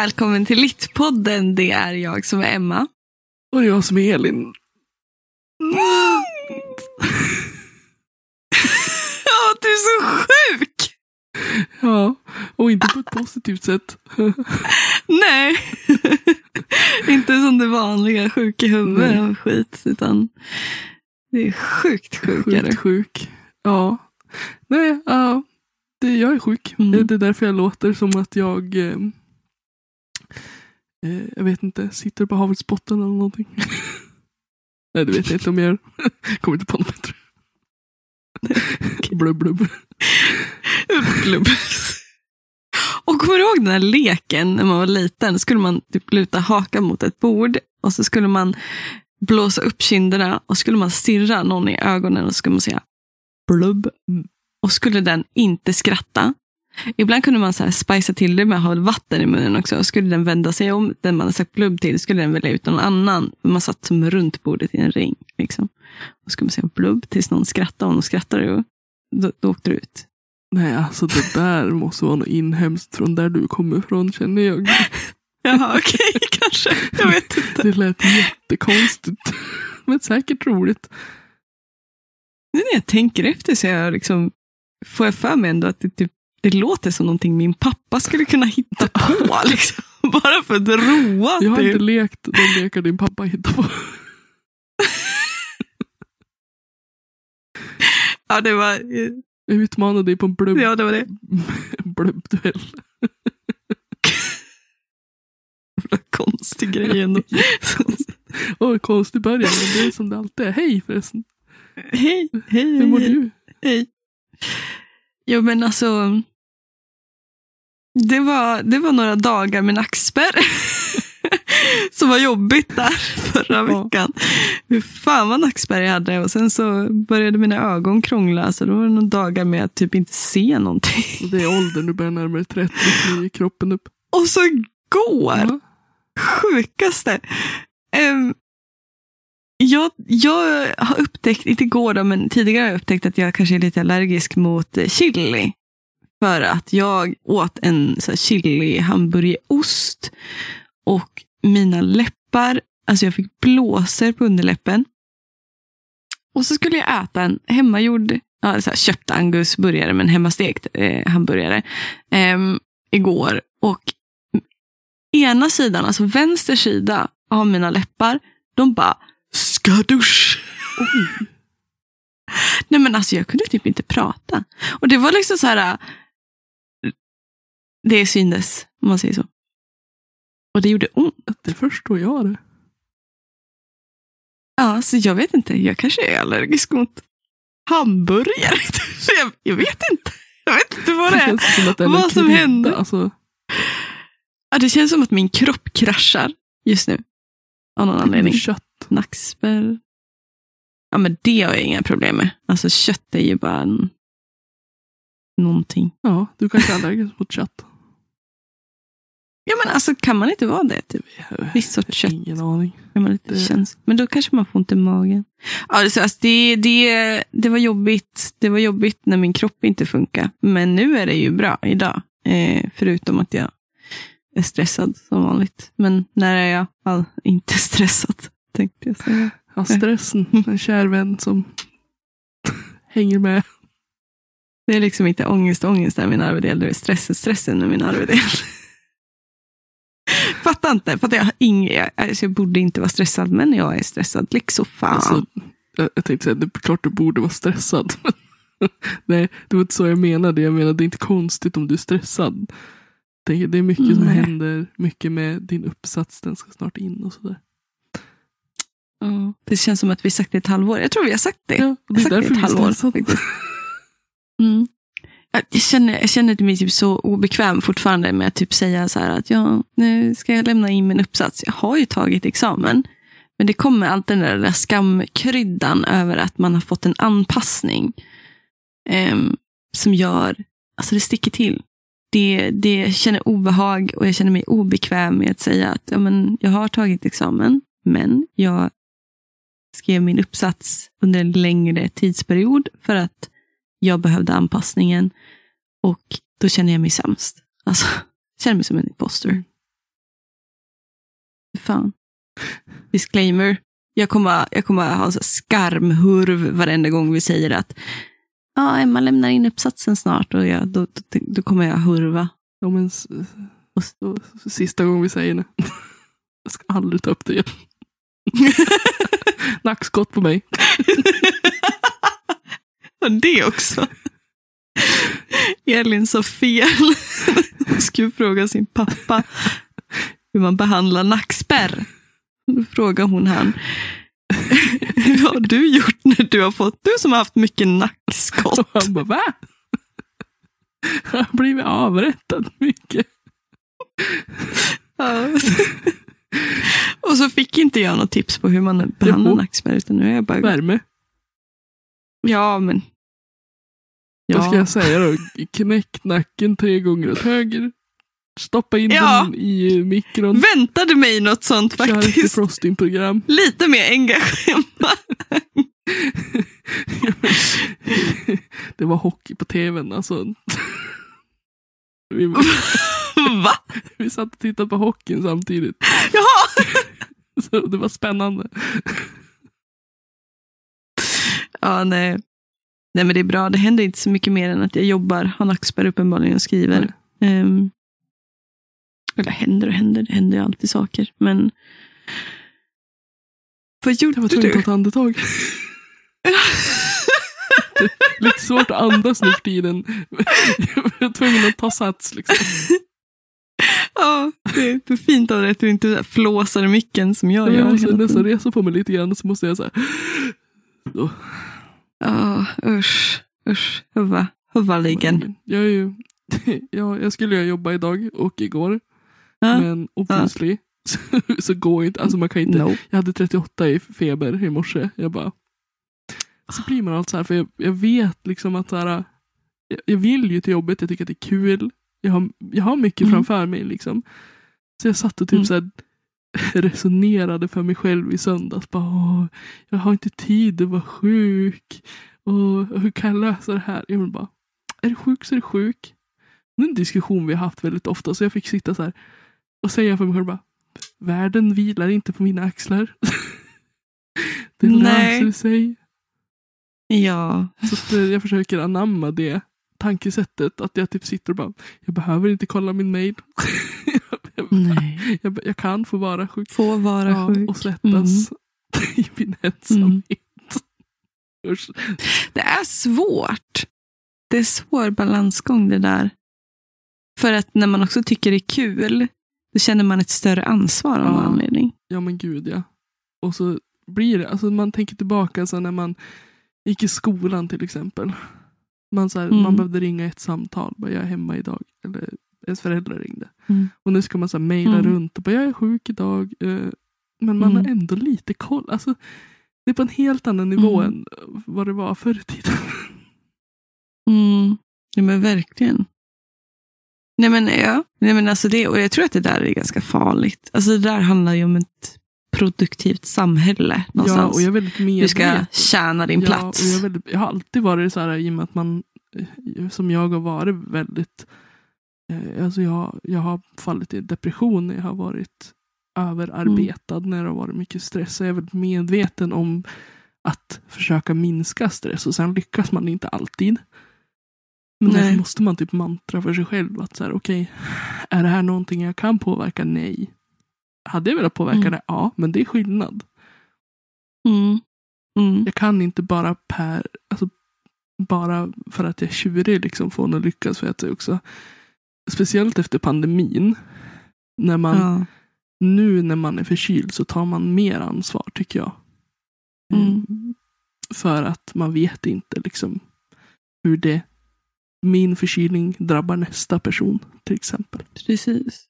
Välkommen till Littpodden, det är jag som är Emma. Och jag som är Elin. Ja, du är så sjuk! Ja, och inte på ett positivt sätt. Nej, inte som det vanliga sjuk i huvudet och skit, utan det är sjukt sjukare. Sjukt sjuk, ja. Nej, ja. Jag är sjuk. Mm. Det är därför jag låter som att jag vet inte, sitter på havets botten eller någonting. Nej, det vet jag inte om jag gör. Kommer inte på något bättre. Blubb, blubb. Blubb. Och kommer du ihåg den här leken när man var liten? Skulle man typ luta hakan mot ett bord och så skulle man blåsa upp kinderna och skulle man stirra någon i ögonen och så skulle man säga blubb. Och skulle den inte skratta. Ibland kunde man så här spicea till det med att ha vatten i munnen också. Och skulle den vända sig om, den man hade sagt blubb till, skulle den välja ut någon annan. Man satt som runt bordet i en ring. Liksom. Och skulle man säga blubb tills någon skrattade. Och någon skrattade och då åkte du ut. Nej, alltså det där måste vara något inhemskt från där du kommer ifrån, känner jag. Jaha, okej, kanske. Jag vet inte. Det lät jättekonstigt. Men säkert roligt. Nu när jag tänker efter så jag liksom... Får jag för mig ändå att det låter som någonting min pappa skulle kunna hitta på. Liksom. Bara för att roa. Jag har inte lekt de lekar din pappa hittar på. Ja, det var... Jag utmanade dig på en blubb. Ja, det var det. Blubbduell. Konstig grej ändå. Åh, konstig början. Men det är som det alltid är. Hej förresten. Hej, hej. Hur mår du? Hej. Jo, men alltså det var några dagar med nackspärr som var jobbigt där förra veckan. Hur fan vad nackspärr jag hade, och sen så började mina ögon krångla, så då var det några dagar med att typ inte se någonting. Det är åldern, du börjar närmare 30 i kroppen upp. Och så går sjukaste. Jag har upptäckt, inte igår då, men tidigare har jag upptäckt att jag kanske är lite allergisk mot chili. För att jag åt en så här chili-hamburgerost och mina läppar, alltså jag fick blåser på underläppen. Och så skulle jag äta en hemmagjord, så här, köpt angusburgare men hemmastekt hamburgare igår. Och ena sidan, alltså vänster sida av mina läppar, de bara skadusch. Oj. Nej, men alltså jag kunde typ inte prata. Och det var liksom så här, det syndes, om man säger så. Och det gjorde ont. Det förstår jag det. Ja, så jag vet inte. Jag kanske är allergisk mot hamburgare. Jag vet inte. Jag vet inte vad det är. Det känns som vad som hände. Alltså. Ja, det känns som att min kropp kraschar just nu. Av någon anledning. Kött. Nackspärr. Ja, men det har jag inga problem med. Alltså kött är ju bara någonting. Ja, du kanske är allergisk mot kött. Ja, men alltså kan man inte vara det? Typ? Viss sorts kött. Ingen aning. Ja, men, det känns. Men då kanske man får inte magen. Ja, alltså, det var jobbigt. Det var jobbigt när min kropp inte funkar. Men nu är det ju bra idag. Förutom att jag är stressad som vanligt. Men när är jag inte stressad? Tänkte jag säga. Ja, stressen. En kär vän som hänger med. Det är liksom inte ångest är min arvedel. Det är stressen är min arvedel. Fattar inte. Fattar jag, jag borde inte vara stressad, men jag är stressad. Liksom fan. Alltså, jag tänkte säga, det är klart du borde vara stressad. Nej, det var inte så jag menade. Jag menade, det är inte konstigt om du är stressad. Det är mycket som händer. Mycket med din uppsats. Den ska snart in och sådär. Oh. Det känns som att vi sagt det ett halvår. Jag tror vi har sagt det. Ja, det är därför vi har sagt det. Jag känner mig typ så obekväm fortfarande med att typ säga så här att nu ska jag lämna in min uppsats. Jag har ju tagit examen. Men det kommer alltid den där skamkryddan över att man har fått en anpassning som gör, alltså det sticker till. Det känner obehag och jag känner mig obekväm med att säga att jag har tagit examen. Men jag skrev min uppsats under en längre tidsperiod för att jag behövde anpassningen. Och då känner jag mig sämst. Alltså, jag känner mig som en imposter. Fan. Disclaimer. Jag kommer ha en skarmhurv varenda gång vi säger att Emma lämnar in uppsatsen snart, och då kommer jag hurva. Ja, men sista gången vi säger det. Jag ska aldrig ta upp det igen. Nackskott på mig. Och det också. Elin sa fel. Hon skulle fråga sin pappa hur man behandlar nackspärr. Då frågar hon han. Hur har du gjort när du har fått... Du som har haft mycket nackskott. Och han bara, va? Han har blivit avrättad mycket. Ja. Och så fick inte jag något tips på hur man behandlar nackspärr, utan nu är jag bara... Värme. Ja, men... Ja. Vad ska jag säga då? Knäck nacken 3 gånger åt höger. Stoppa in den i mikron. Väntade mig något sånt faktiskt. Kör ett frostingprogram. Lite mer engagemang. Det var hockey på tvn alltså. Va? Vi satt och tittade på hockeyn samtidigt. Jaha! Så det var spännande. Ja, nej. Nej, men det är bra. Det händer inte så mycket mer än att jag jobbar. Har nackspärr uppenbarligen och skriver. Eller händer. Det händer ju alltid saker. Men... Vad gjorde du? Jag var tvungen att ta ett andetag. Det är lite svårt att andas nu för tiden. Jag var tvungen att ta sats liksom. Ja, det är fint av det att du inte flåsar i micken som jag gör. Alltså, nästan reser på mig lite grann så måste jag säga. Så. Ja, usch. Huvudligen. Jag skulle ju jobba idag och igår. Men obviously så går inte. Alltså man kan inte. No. Jag hade 38 i feber i morse. Jag bara... Så blir man allt så här. För jag vet liksom att så här, jag vill ju till jobbet. Jag tycker att det är kul. Jag har mycket framför mig liksom. Så jag satt och typ så här... resonerade för mig själv i söndags. Bara, jag har inte tid att vara sjuk. Och hur kan jag lösa det här? Jag bara, är du sjuk så är du sjuk. Det är en diskussion vi har haft väldigt ofta. Så jag fick sitta så här och säga för mig själv. Bara, världen vilar inte på mina axlar. Det löser sig. Ja. Så jag försöker anamma det tankesättet. Att jag typ sitter och bara, jag behöver inte kolla min mail. Nej. Jag kan få vara sjuk. Få vara sjuk. Och slättas i min ensamhet. Det är svårt. Det är svår balansgång det där. För att när man också tycker det är kul, då känner man ett större ansvar av någon anledning. Ja men gud ja. Och så blir det, alltså man tänker tillbaka så när man gick i skolan till exempel. Man, så här, man behövde ringa ett samtal. Bara, jag är hemma idag. Eller ens föräldrar ringde. Och nu ska man så här mejla runt och bara, jag är sjuk idag. Men man har ändå lite koll. Alltså, det är på en helt annan nivå än vad det var förr i tiden. Ja men verkligen. Nej men alltså det, och jag tror att det där är ganska farligt. Alltså det där handlar ju om ett produktivt samhälle någonstans. Ja, och jag är väldigt medveten. Du ska tjäna din plats. Och jag har alltid varit så här, i och med att man, som jag har varit väldigt... Alltså jag har fallit i depression när jag har varit överarbetad, när det har varit mycket stress. Så jag är väldigt medveten om att försöka minska stress. Och sen lyckas man inte alltid. Men då måste man typ mantra för sig själv. Att så här, okej, är det här någonting jag kan påverka? Nej. Hade jag velat påverka det? Ja, men det är skillnad. Jag kan inte bara bara för att jag är tjurig liksom få någon lyckas för att jag också... Speciellt efter pandemin. När man, nu när man är förkyld så tar man mer ansvar tycker jag. För att man vet inte liksom hur det, min förkylning drabbar nästa person till exempel. Precis.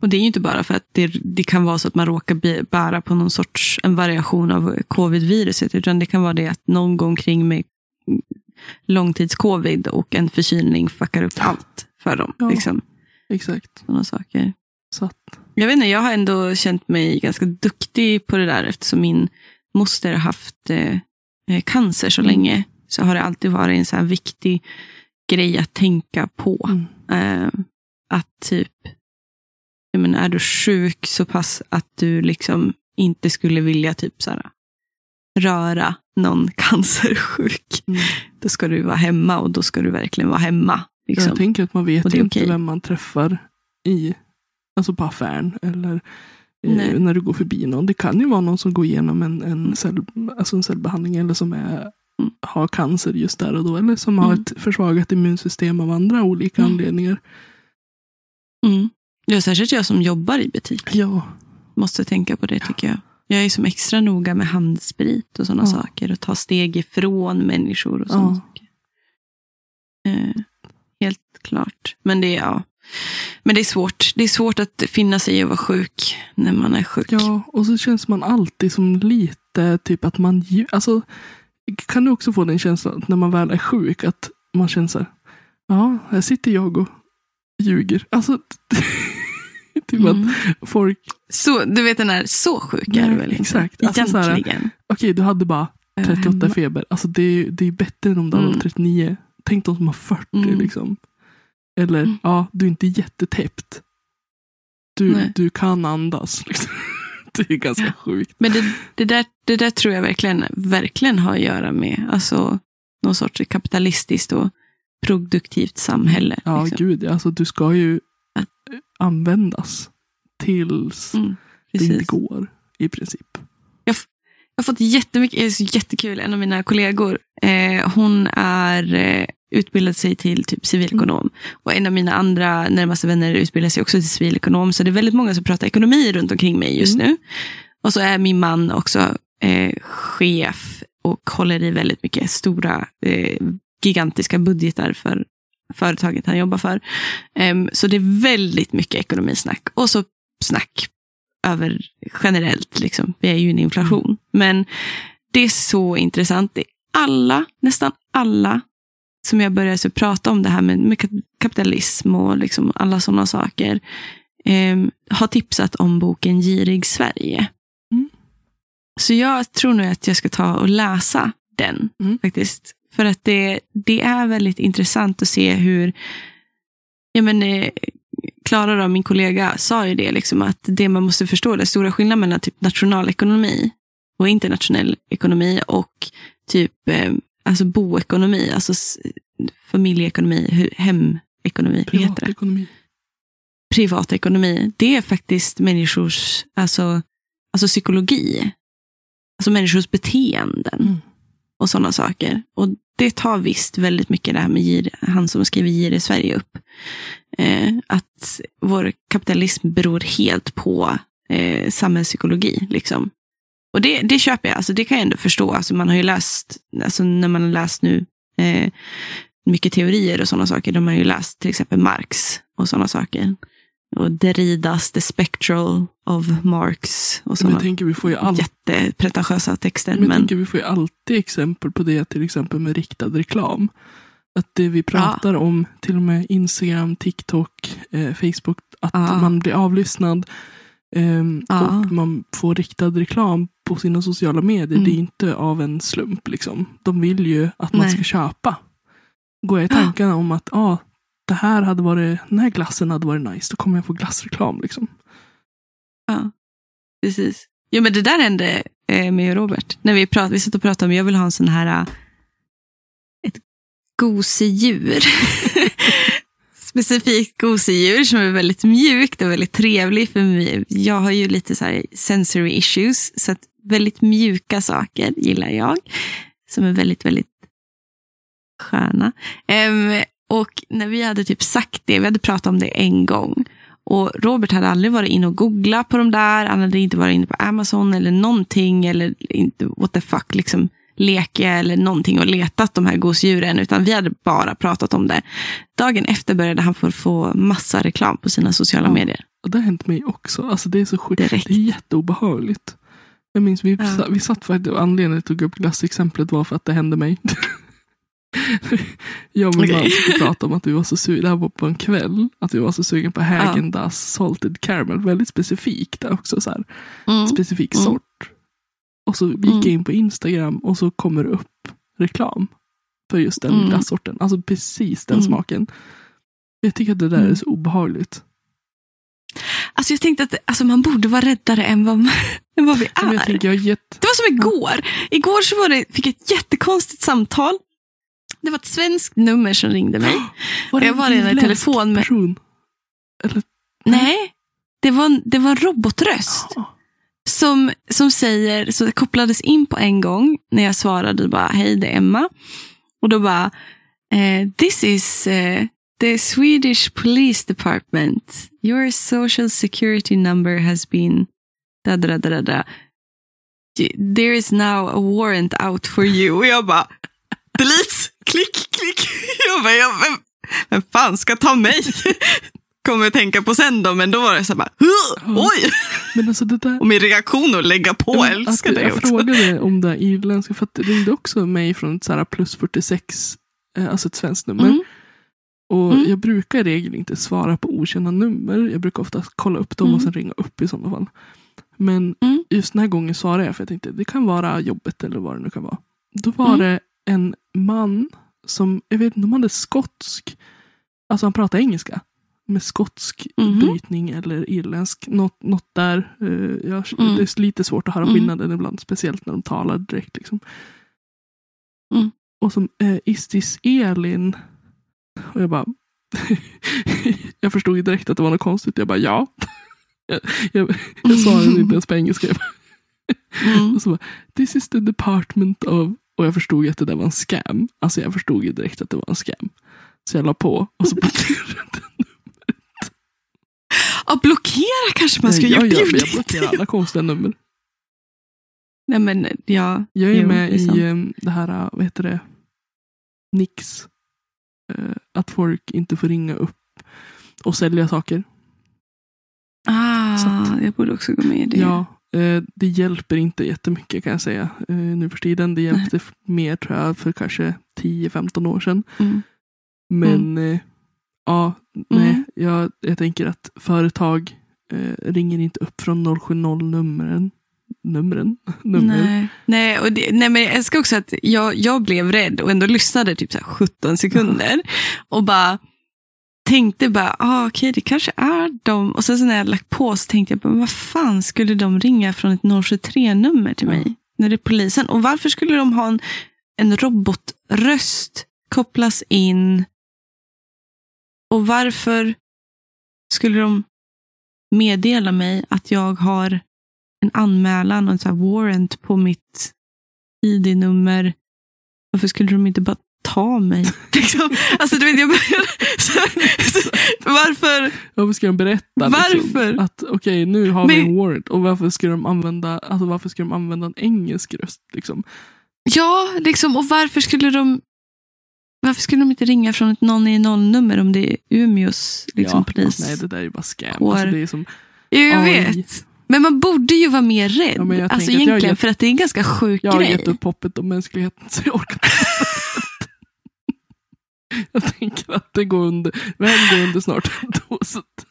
Och det är ju inte bara för att det kan vara så att man råkar bära på någon sorts en variation av covid-viruset, utan det kan vara det att någon gång kring mig långtidscovid och en förkylning fuckar upp allt för dem. Ja, liksom. Exakt. Sådana saker. Så att... Jag vet inte, jag har ändå känt mig ganska duktig på det där eftersom min moster har haft cancer så länge. Så har det alltid varit en så här viktig grej att tänka på. Att typ men är du sjuk så pass att du liksom inte skulle vilja typ så här, röra någon cancersjuk, då ska du vara hemma, och då ska du verkligen vara hemma liksom. Jag tänker att man vet inte vem man träffar i, alltså på affären eller när du går förbi någon. Det kan ju vara någon som går igenom en cellbehandling, eller som har cancer just där och då, eller som har ett försvagat immunsystem av andra olika anledningar. Mm. Ja, särskilt jag som jobbar i butik. Ja. Måste tänka på det tycker jag. Jag är som extra noga med handsprit och sådana saker, och ta steg ifrån människor och sådana saker. Helt klart. Men det är men det är svårt. Det är svårt att finna sig och vara sjuk när man är sjuk. Ja, och så känns man alltid som lite typ att man, alltså kan du också få den känslan när man väl är sjuk att man känner så här, ja, här sitter jag och ljuger. Alltså typ att folk... Så, du vet den här, så sjuk är du väl? Exakt. Alltså, egentligen. Okej, du hade bara 38 feber. Alltså det är bättre än om du hade 39. Tänk de som har 40 liksom. Eller, du är inte jättetäppt. Du kan andas liksom. Det är ganska sjukt. Men det där tror jag verkligen har att göra med alltså någon sorts kapitalistiskt och produktivt samhälle. Ja, liksom. Gud, alltså du ska ju användas tills det inte går i princip. Jag har fått jättemycket, det är så jättekul, en av mina kollegor, hon är utbildad sig till typ civilekonom, och en av mina andra närmaste vänner utbildar sig också till civilekonom, så det är väldigt många som pratar ekonomi runt omkring mig just nu. Och så är min man också chef och håller i väldigt mycket stora gigantiska budgetar för företaget han jobbar för. Så det är väldigt mycket ekonomisnack. Och så snack över generellt. Liksom. Vi är ju en inflation. Men det är så intressant. Det är nästan alla som jag börjar så prata om det här med kapitalism och liksom alla sådana saker, har tipsat om boken Girig Sverige. Så jag tror nu att jag ska ta och läsa den faktiskt. För att det är väldigt intressant att se hur, jag menar, Klara, min kollega, sa ju det liksom, att det man måste förstå, det stora skillnaden mellan typ nationalekonomi och internationell ekonomi och typ alltså boekonomi, alltså familjeekonomi, hemekonomi, privatekonomi. Privatekonomi, det är faktiskt människors alltså psykologi. Alltså människors beteenden. Och sådana saker. Och det tar visst väldigt mycket det här med han som skriver Girig Sverige upp. Att vår kapitalism beror helt på samhällspsykologi. Liksom. Och det köper jag. Alltså, det kan jag ändå förstå. Alltså, man har ju läst, alltså, när man har läst nu mycket teorier och sådana saker. De har ju läst till exempel Marx och sådana saker. Och Derridas The Spectral of Marx och sådana jättepretentiösa texter. Men jag tänker vi får ju alltid exempel på det, till exempel med riktad reklam. Att det vi pratar om, till och med Instagram, TikTok, Facebook, att man blir avlyssnad och man får riktad reklam på sina sociala medier. Det är inte av en slump liksom. De vill ju att man ska köpa. Går jag i tankarna om att den här glassen hade varit nice, då kommer jag få glassreklam liksom. Ja, precis. Jo, men det där hände med Robert. När vi satt och pratade om, jag vill ha en sån här ett gosedjur. Specifikt gosedjur som är väldigt mjukt och väldigt trevligt för mig. Jag har ju lite så här sensory issues, så att väldigt mjuka saker gillar jag. Som är väldigt, väldigt sköna. Och när vi hade typ sagt det, vi hade pratat om det en gång. Och Robert hade aldrig varit in och googla på de där. Han hade inte varit inne på Amazon eller någonting. Eller inte, what the fuck, liksom leka eller någonting och letat de här gosedjuren. Utan vi hade bara pratat om det. Dagen efter började han få massa reklam på sina sociala medier. Och det har hänt mig också. Alltså det är så sjukt. Det är jätteobehörligt. Jag minns, vi satt för att anledningen till att tog upp glassexemplet var för att det hände mig. Jag och min man skulle prata om att vi var så sugna. Det här var på en kväll. Att vi var så sugna på Häagen-Dazs salted caramel. Väldigt specifikt också så här. Specifik sort. Och så gick jag in på Instagram och så kommer det upp reklam för just den glassorten. Alltså precis den smaken. Jag tycker att det där är så obehagligt. Alltså jag tänkte att man borde vara räddare än vad vi är. Jag tänker, det var som igår. Igår så fick jag ett jättekonstigt samtal. Det var ett svenskt nummer som ringde mig. Var det jag var redan i telefon med... Eller? Nej, det var en robotröst. Oh. Som säger, så det kopplades in på en gång när jag svarade bara, hej det är Emma. Och då bara, this is the Swedish police department. Your social security number has been... There is now a warrant out for you. Och jag bara, delete, klick. Jag bara, vem fan ska ta mig? Kommer jag tänka på sen då, men då var det så här bara, oj! Men alltså det där... Och min reaktion att lägga på, jag älskar det också. Jag frågade om det här irländska, för att det ringde också mig från ett så här plus 46, alltså ett svenskt nummer. Mm. Och jag brukar i regel inte svara på okända nummer. Jag brukar ofta kolla upp dem och sen ringa upp i sådana fall. Men just den här gången svarade jag, för jag tänkte, det kan vara jobbet eller vad det nu kan vara. Då var det en man som, jag vet inte om han är skotsk. Alltså han pratar engelska. Med skotsk brytning eller irländsk. Något där. Det är lite svårt att höra skillnaden ibland. Speciellt när de talar direkt liksom. Mm. Och som is this Elin? Och jag bara... jag förstod ju direkt att det var något konstigt. Jag bara, ja. Jag sa det inte ens på engelska. Och så bara, this is the department of... Och jag förstod ju att det där var en scam. Alltså jag förstod ju direkt att det var en scam. Så jag la på och så blockerade numret. Ja, blockera kanske man ska göra. Jag blockerar alla konstiga nummer. Nej men, ja. Jag är med i det här, vad heter det? Nix. Att folk inte får ringa upp och sälja saker. Jag borde också gå med i det. Ja, det hjälper inte jättemycket kan jag säga. Nu för tiden, det hjälpte mer tror jag för kanske 10-15 år sedan. Men jag tänker att företag ringer inte upp från 070-numren. Nej, och det, men jag älskar också att jag blev rädd och ändå lyssnade typ så här 17 sekunder och bara tänkte bara, okej, det kanske är de, och sen när jag lagt på så tänkte jag, men vad fan skulle de ringa från ett 073-nummer till mig när det är polisen, och varför skulle de ha en robotröst kopplas in, och varför skulle de meddela mig att jag har en anmälan och en så här warrant på mitt ID-nummer. Varför skulle de inte bara ta mig? Liksom. Alltså du vet, jag började... Varför ska de berätta? Liksom, att okej, nu har vi en warrant. Och varför ska de använda... Alltså varför ska de använda en engelsk röst? Liksom? Ja, liksom. Och varför skulle de inte ringa från ett 090-nummer om det är Umeås polis? Nej, det där är ju bara scam. Alltså, det är som... Jag vet. Men man borde ju vara mer rädd. Ja, men alltså egentligen, för att det är en ganska sjuk grej. Jag har gett upp hoppet om mänskligheten, så jag orkar inte. Jag tänker att det går under. Snart.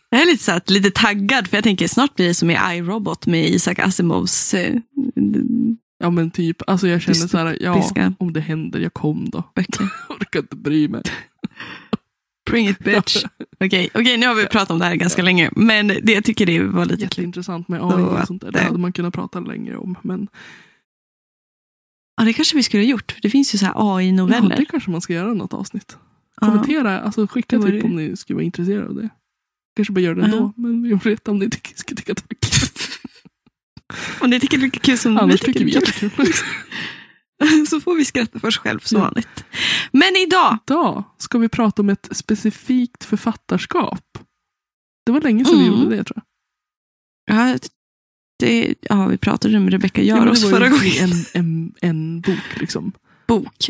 Jag är lite, så att, lite taggad, för jag tänker snart blir det som i iRobot med Isaac Asimovs... ja, men typ. Alltså jag känner så här, om det händer, jag kom då. Okay. Jag orkar inte bry mig. Bring it, bitch. Okej, nu har vi pratat om det här ganska länge. Men det jag tycker det var lite jätteintressant med AI och sånt där. Det hade man kunnat prata längre om. Men... Ja, det kanske vi skulle ha gjort. För det finns ju så här AI-noveller. Ja, det kanske man ska göra något avsnitt. Kommentera, alltså skicka typ om ni skulle vara intresserade av det. Kanske bara gör det då. Men vi får veta om ni skulle tycka att det var kul. Om ni tycker det är lika kul som annars tycker vi jättekul. Så får vi skratta för oss själv som vanligt. Men idag ska vi prata om ett specifikt författarskap. Det var länge sedan vi gjorde det, tror jag. Ja, vi pratade om Rebecca Jaros förra gången. En bok, liksom. Bok.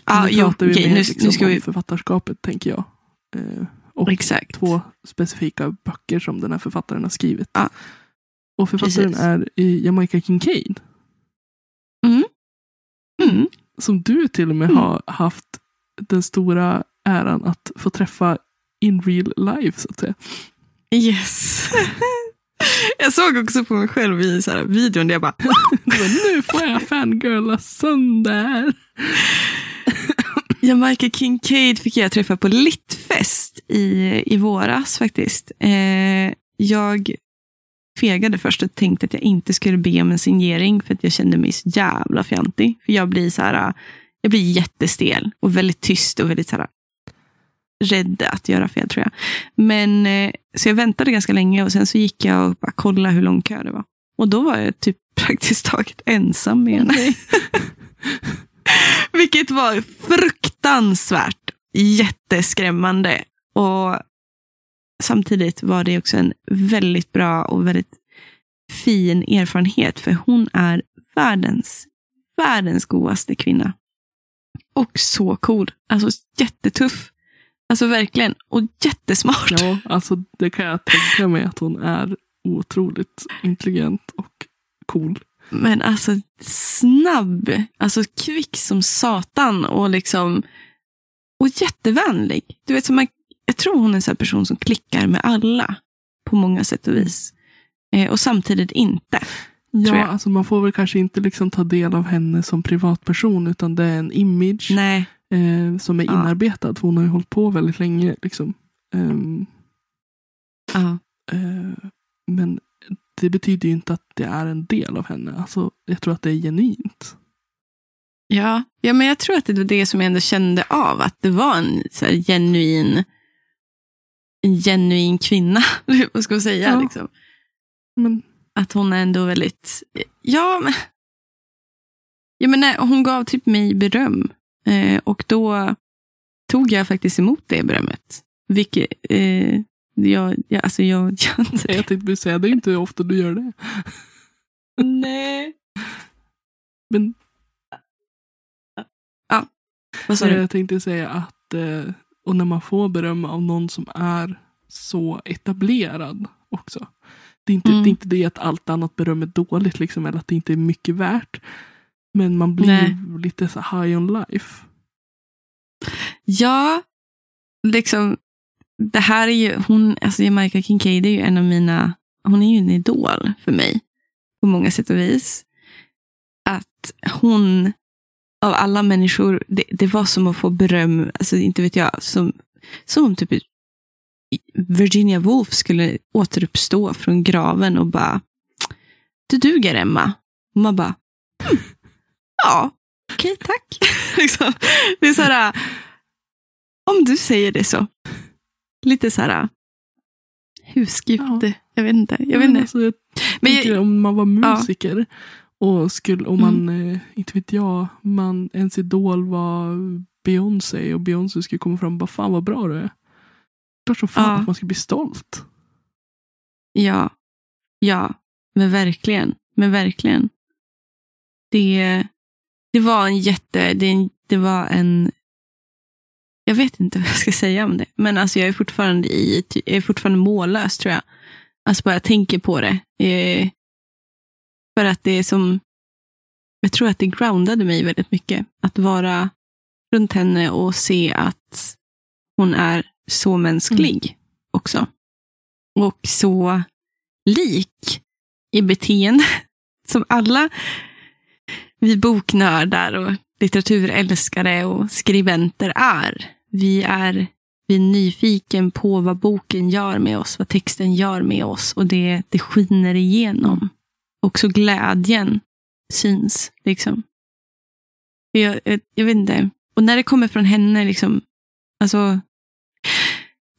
Nu ska vi författarskapet, tänker jag. Och exakt. 2 specifika böcker som den här författaren har skrivit. Ah. Och författaren är Jamaica Kincaid. Som du till och med har haft den stora äran att få träffa in real life, så att säga. Yes. Jag såg också på mig själv i så här videon där jag bara nu får jag fangirla sönder. Jamaica Kincaid fick jag träffa på Littfest i våras faktiskt. Jag fegade först och tänkte att jag inte skulle be om en signering för att jag kände mig så jävla fjantig. För jag blir jättestel och väldigt tyst och väldigt så här rädd att göra fel, tror jag. Men så jag väntade ganska länge och sen så gick jag och bara kollade hur lång kö det var. Och då var jag typ praktiskt taget ensam med henne. Okay. Vilket var fruktansvärt jätteskrämmande. Och samtidigt var det också en väldigt bra och väldigt fin erfarenhet. För hon är världens godaste kvinna. Och så cool. Alltså jättetuff. Alltså verkligen. Och jättesmart. Ja, alltså det kan jag tänka mig att hon är otroligt intelligent och cool. Men alltså snabb. Alltså kvick som satan. Och liksom... Och jättevänlig. Du vet, jag tror hon är en sån här person som klickar med alla. På många sätt och vis. Och samtidigt inte. Ja, alltså man får väl kanske inte liksom ta del av henne som privatperson. Utan det är en image som är inarbetad. Hon har ju hållit på väldigt länge. Liksom. Men det betyder ju inte att det är en del av henne. Alltså, jag tror att det är genuint. Ja, men jag tror att det var det som jag ändå kände av. Att det var en så här genuin kvinna. Vad ska man säga? Ja. Liksom. Men... Att hon är ändå väldigt... Ja, men hon gav typ mig beröm. Och då tog jag faktiskt emot det berömmet. Vilket... Jag gör inte det. Jag tänkte säga, det är inte ofta du gör det. Nej. Men... Ja, vad sa du? Jag tänkte säga att och när man får beröm av någon som är så etablerad också. Det är inte det att allt annat beröm är dåligt liksom, eller att det inte är mycket värt. Men man blir lite så high on life. Ja, liksom det här är ju hon, alltså Jamaica Kincaid är ju en av mina, hon är ju en idol för mig på många sätt och vis. Att hon av alla människor, det var som att få beröm, alltså inte vet jag, som om typ Virginia Woolf skulle återuppstå från graven och bara, du duger Emma. Och man bara, ja, okej, tack. Liksom. Det är såhär, om du säger det så. Lite såhär husgift, jag vet inte. Alltså, jag tänker, om man var musiker och skulle, om man inte vet jag, man, ens idol var Beyoncé och Beyoncé skulle komma fram och bara, fan vad bra du är. Klart som fan att man skulle bli stolt. Ja, men verkligen. Det var en jag vet inte vad jag ska säga om det. Men alltså jag är fortfarande mållös, tror jag. Alltså bara jag tänker på det. För att det är som... Jag tror att det groundade mig väldigt mycket. Att vara runt henne och se att hon är så mänsklig också. Och så lik i beteende. Som alla vi boknördar och litteraturälskare och skribenter är. Vi är nyfiken på vad boken gör med oss, vad texten gör med oss, och det skiner igenom. Och så glädjen syns liksom. Jag vet inte. Och när det kommer från henne liksom, alltså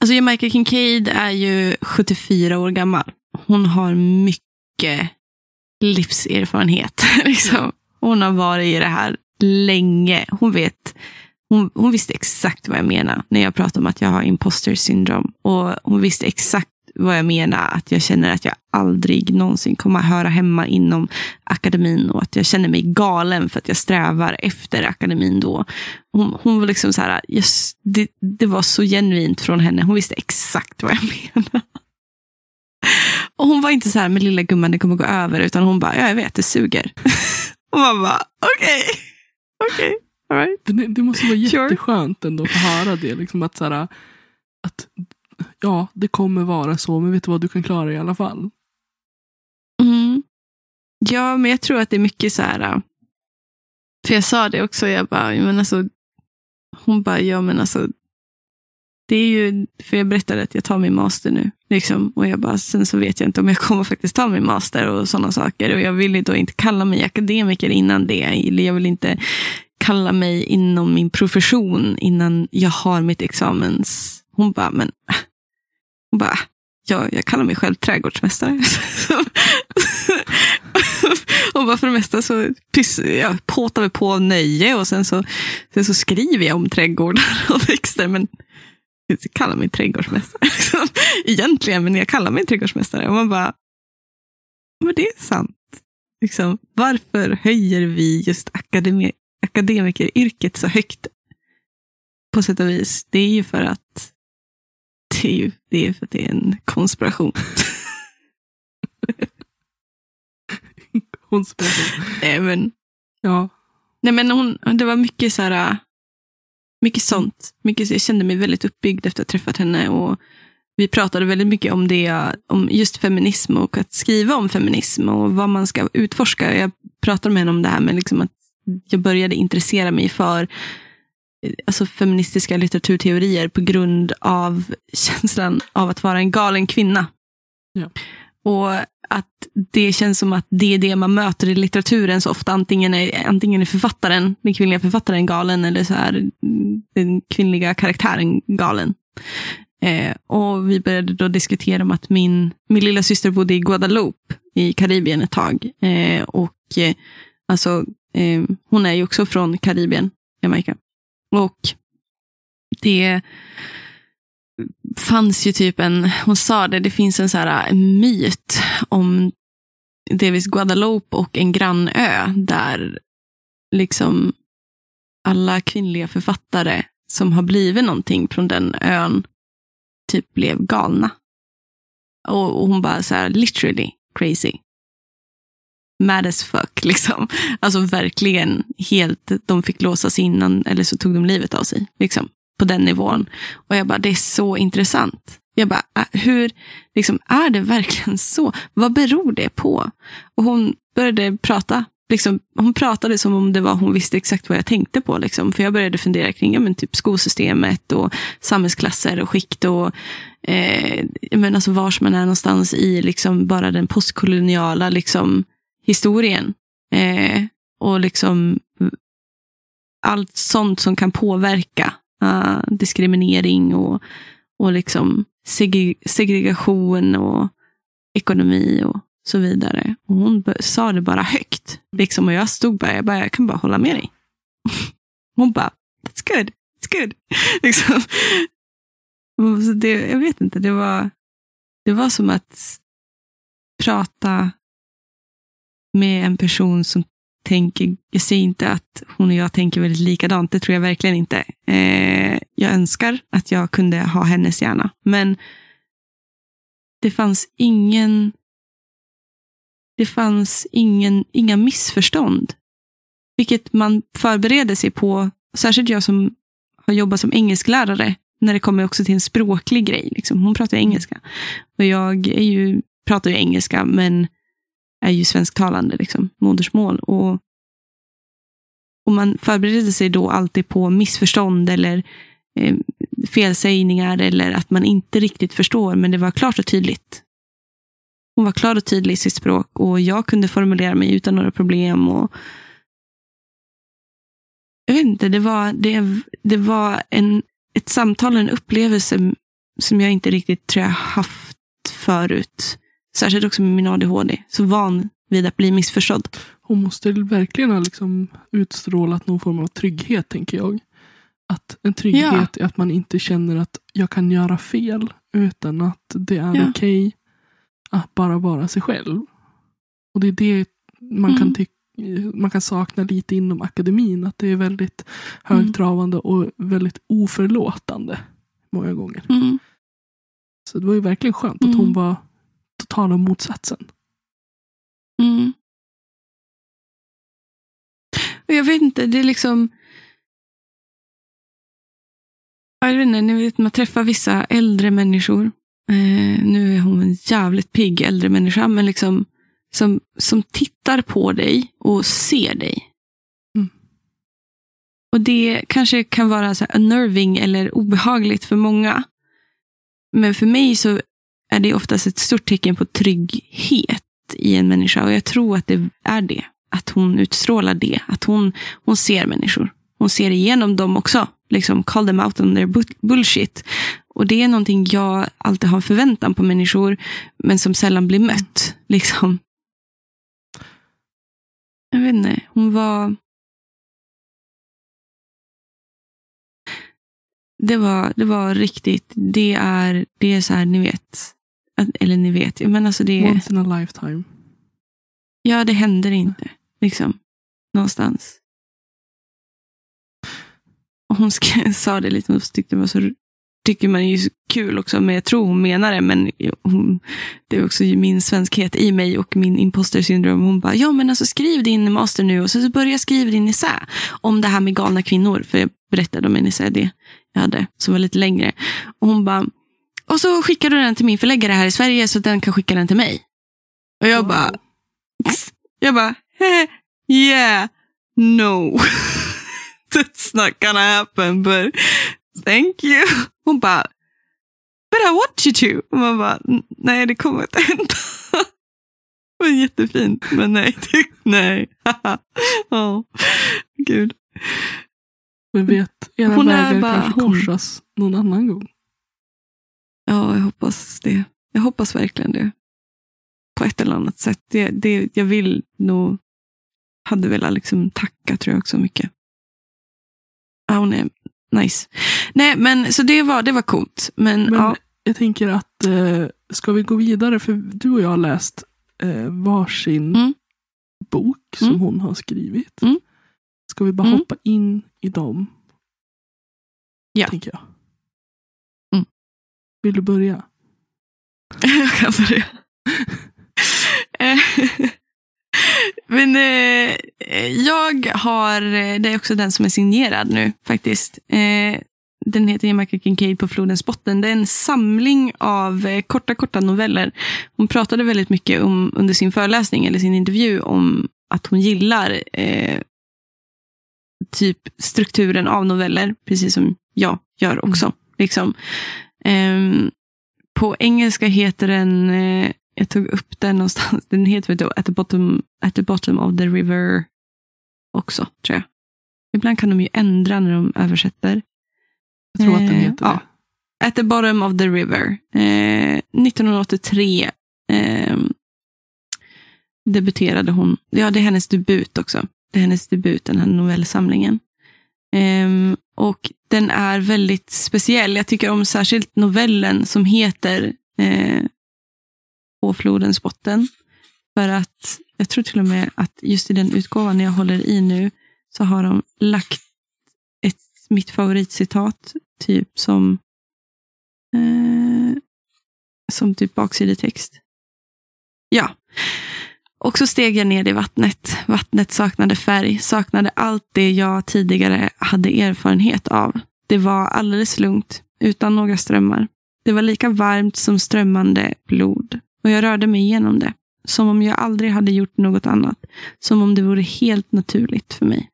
Jamaica Kincaid är ju 74 år gammal. Hon har mycket livserfarenhet liksom. Hon har varit i det här länge. Hon visste exakt vad jag menar när jag pratade om att jag har imposter syndrom. Och hon visste exakt vad jag menar, att jag känner att jag aldrig någonsin kommer att höra hemma inom akademin och att jag känner mig galen för att jag strävar efter akademin då. Hon var liksom så här, det var så genuint från henne. Hon visste exakt vad jag menar. Och hon var inte så här, med lilla gumman, det kommer gå över, utan hon bara, ja, jag vet, det suger. Och man bara, okej. All right. Det måste vara jätteskönt ändå att höra det. Liksom att, så här, att ja, det kommer vara så, men vet du vad, du kan klara det i alla fall. Mm. Ja, men jag tror att det är mycket så här. För jag sa det också, jag bara, men alltså, hon bara, ja men alltså, Det är ju, för jag berättade att jag tar min master nu. Liksom, och jag bara, sen så vet jag inte om jag kommer faktiskt ta min master och sådana saker. Och jag vill då inte kalla mig akademiker innan det. Eller jag vill inte kalla mig inom min profession innan jag har mitt examens. Hon bara, jag kallar mig själv trädgårdsmästare. Och bara för det mesta så jag påtar mig på nöje och sen så skriver jag om trädgårdar och växter, men jag kallar mig trädgårdsmästare liksom. Egentligen, men jag kallar mig trädgårdsmästare. Och man bara, men det är sant. Liksom, varför höjer vi just akademikeryrket så högt på sätt och vis? Det är ju för att det är en konspiration. Nej men hon, det var mycket så här, mycket sånt. Mycket, jag kände mig väldigt uppbyggd efter att ha träffat henne, och vi pratade väldigt mycket om det, om just feminism och att skriva om feminism och vad man ska utforska. Jag pratade med henne om det här med liksom att jag började intressera mig för alltså feministiska litteraturteorier på grund av känslan av att vara en galen kvinna. Ja. Och att det känns som att det är det man möter i litteraturen så ofta, antingen är författaren, den kvinnliga författaren, galen, eller så här, den kvinnliga karaktären galen. Och vi började då diskutera om att min lilla syster bodde i Guadeloupe i Karibien ett tag. Och hon är ju också från Karibien, Jamaica. Och det fanns ju typ hon sa det finns en så här myt om Davis Guadeloupe och en grannö där liksom alla kvinnliga författare som har blivit någonting från den ön typ blev galna. Och hon bara så här, literally crazy. Mad as fuck liksom. Alltså verkligen helt, de fick låsas innan eller så tog de livet av sig liksom. På den nivån. Och jag bara, det är så intressant. Jag bara, hur liksom, är det verkligen så? Vad beror det på? Och hon började prata. Liksom, hon pratade som om det var, hon visste exakt vad jag tänkte på. Liksom. För jag började fundera kring typ skolsystemet och samhällsklasser och skikt. Och, alltså, vars man är någonstans i liksom, bara den postkoloniala liksom, historien. Och liksom, allt sånt som kan påverka. Diskriminering och liksom segregation och ekonomi och så vidare. Och hon sa det bara högt. Liksom, och jag stod bara, jag kan bara hålla med dig. Hon bara, it's good. Liksom. Så det, jag vet inte, det var som att prata med en person som tänker, jag säger inte att hon och jag tänker väldigt likadant, det tror jag verkligen inte. Jag önskar att jag kunde ha hennes hjärna, men det fanns inga missförstånd, vilket man förbereder sig på, särskilt jag som har jobbat som engelsklärare, när det kommer också till en språklig grej liksom. Hon pratar engelska och jag pratar ju engelska, men är ju svensktalande liksom, modersmål, och man förbereder sig då alltid på missförstånd eller felsägningar eller att man inte riktigt förstår, men det var klart och tydligt. Hon var klar och tydlig i sitt språk och jag kunde formulera mig utan några problem, och jag vet inte, det var ett samtal, en upplevelse som jag inte riktigt tror jag haft förut. Särskilt också med min ADHD. Så van vid att bli missförstådd. Hon måste verkligen ha liksom utstrålat någon form av trygghet, tänker jag. Att en trygghet är att man inte känner att jag kan göra fel, utan att det är okej att bara vara sig själv. Och det är det man kan man kan sakna lite inom akademin. Att det är väldigt högtravande och väldigt oförlåtande många gånger. Mm. Så det var ju verkligen skönt att hon var totala motsatsen. Mm. Och jag vet inte, det är liksom, jag vet inte, ni vet, man träffar vissa äldre människor. Nu är hon en jävligt pigg äldre människa, men liksom som tittar på dig och ser dig. Mm. Och det kanske kan vara så här unnerving eller obehagligt för många. Men för mig så är det oftast ett stort tecken på trygghet i en människa. Och jag tror att det är det. Att hon utstrålar det. Att hon ser människor. Hon ser igenom dem också. Liksom call them out on their bullshit. Och det är någonting jag alltid har förväntan på människor. Men som sällan blir mött. Liksom. Jag vet inte. Hon var... Det var riktigt, det är så här, ni vet, eller ni vet, men alltså det är once in a lifetime. Ja, det händer inte liksom någonstans. Och hon sa det lite, och så tycker man ju så kul också, men jag tror hon menar det, men det är också min svenskhet i mig och min impostersyndrom. Hon bara, ja men alltså skriv din master nu, och så börjar jag skriva din essä om det här med galna kvinnor, för jag berättade om en essä det jag hade, som var lite längre. Och hon bara, och så skickar du den till min förläggare här i Sverige så den kan skicka den till mig. Och jag bara, yeah, no. That's not gonna happen, but thank you. Hon bara, but I want you to. Och man bara, nej det kommer inte hända. Det var jättefint, men nej. Oh, gud. Men vet, era hon vägar kanske korsas någon annan gång. Ja, jag hoppas det. Jag hoppas verkligen det. På ett eller annat sätt. Jag vill nog, hade väl liksom tacka tror jag också mycket. Ja, hon är nice. Nej, men så det var coolt. Men ja. Jag tänker att, ska vi gå vidare? För du och jag har läst varsin bok som hon har skrivit. Mm. Ska vi bara hoppa in i dem? Ja. Tänker jag. Mm. Vill du börja? Jag kan börja. Men jag har, det är också den som är signerad nu faktiskt. Den heter Jamaica Kincaid, På flodens botten. Det är en samling av korta noveller. Hon pratade väldigt mycket om, under sin föreläsning eller sin intervju, om att hon gillar typ strukturen av noveller, precis som jag gör också. Liksom. På engelska heter den, jag tog upp den någonstans, den heter då At the Bottom of the River också, tror jag. Ibland kan de ju ändra när de översätter. Jag tror att den heter det. Ja, At the Bottom of the River. 1983 debuterade hon. Ja, det är hennes debut också. Det är hennes debut, den här novellsamlingen. Och den är väldigt speciell. Jag tycker om särskilt novellen som heter På flodens botten. För att jag tror till och med att just i den utgåvan jag håller i nu så har de lagt mitt favoritcitat typ som typ baksidetext. Ja. Och så steg jag ner i vattnet. Vattnet saknade färg, saknade allt det jag tidigare hade erfarenhet av. Det var alldeles lugnt, utan några strömmar. Det var lika varmt som strömmande blod. Och jag rörde mig igenom det. Som om jag aldrig hade gjort något annat. Som om det vore helt naturligt för mig.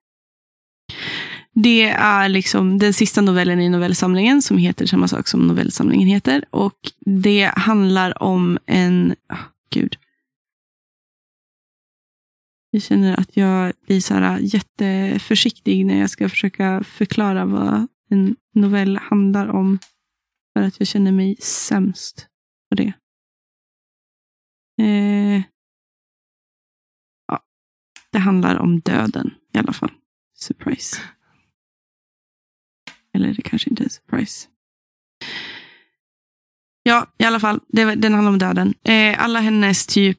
Det är liksom den sista novellen i novellsamlingen, som heter samma sak som novellsamlingen heter. Och det handlar om en... Jag känner att jag blir så här jätteförsiktig när jag ska försöka förklara vad en novell handlar om. För att jag känner mig sämst på det. Ja, det handlar om döden i alla fall. Surprise. Eller det kanske inte är surprise. Ja, i alla fall. Den handlar om döden. Alla hennes typ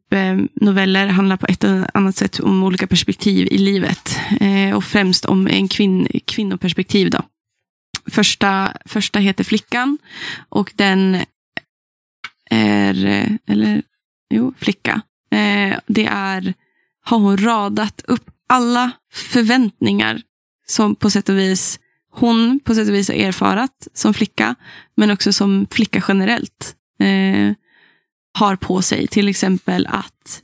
noveller handlar på ett eller annat sätt om olika perspektiv i livet. Och främst om en kvinnoperspektiv då. Första heter Flickan. Och den är... Flicka. Har hon radat upp alla förväntningar som på sätt och vis... Hon på sätt och vis har erfarat som flicka, men också som flicka generellt har på sig. Till exempel att,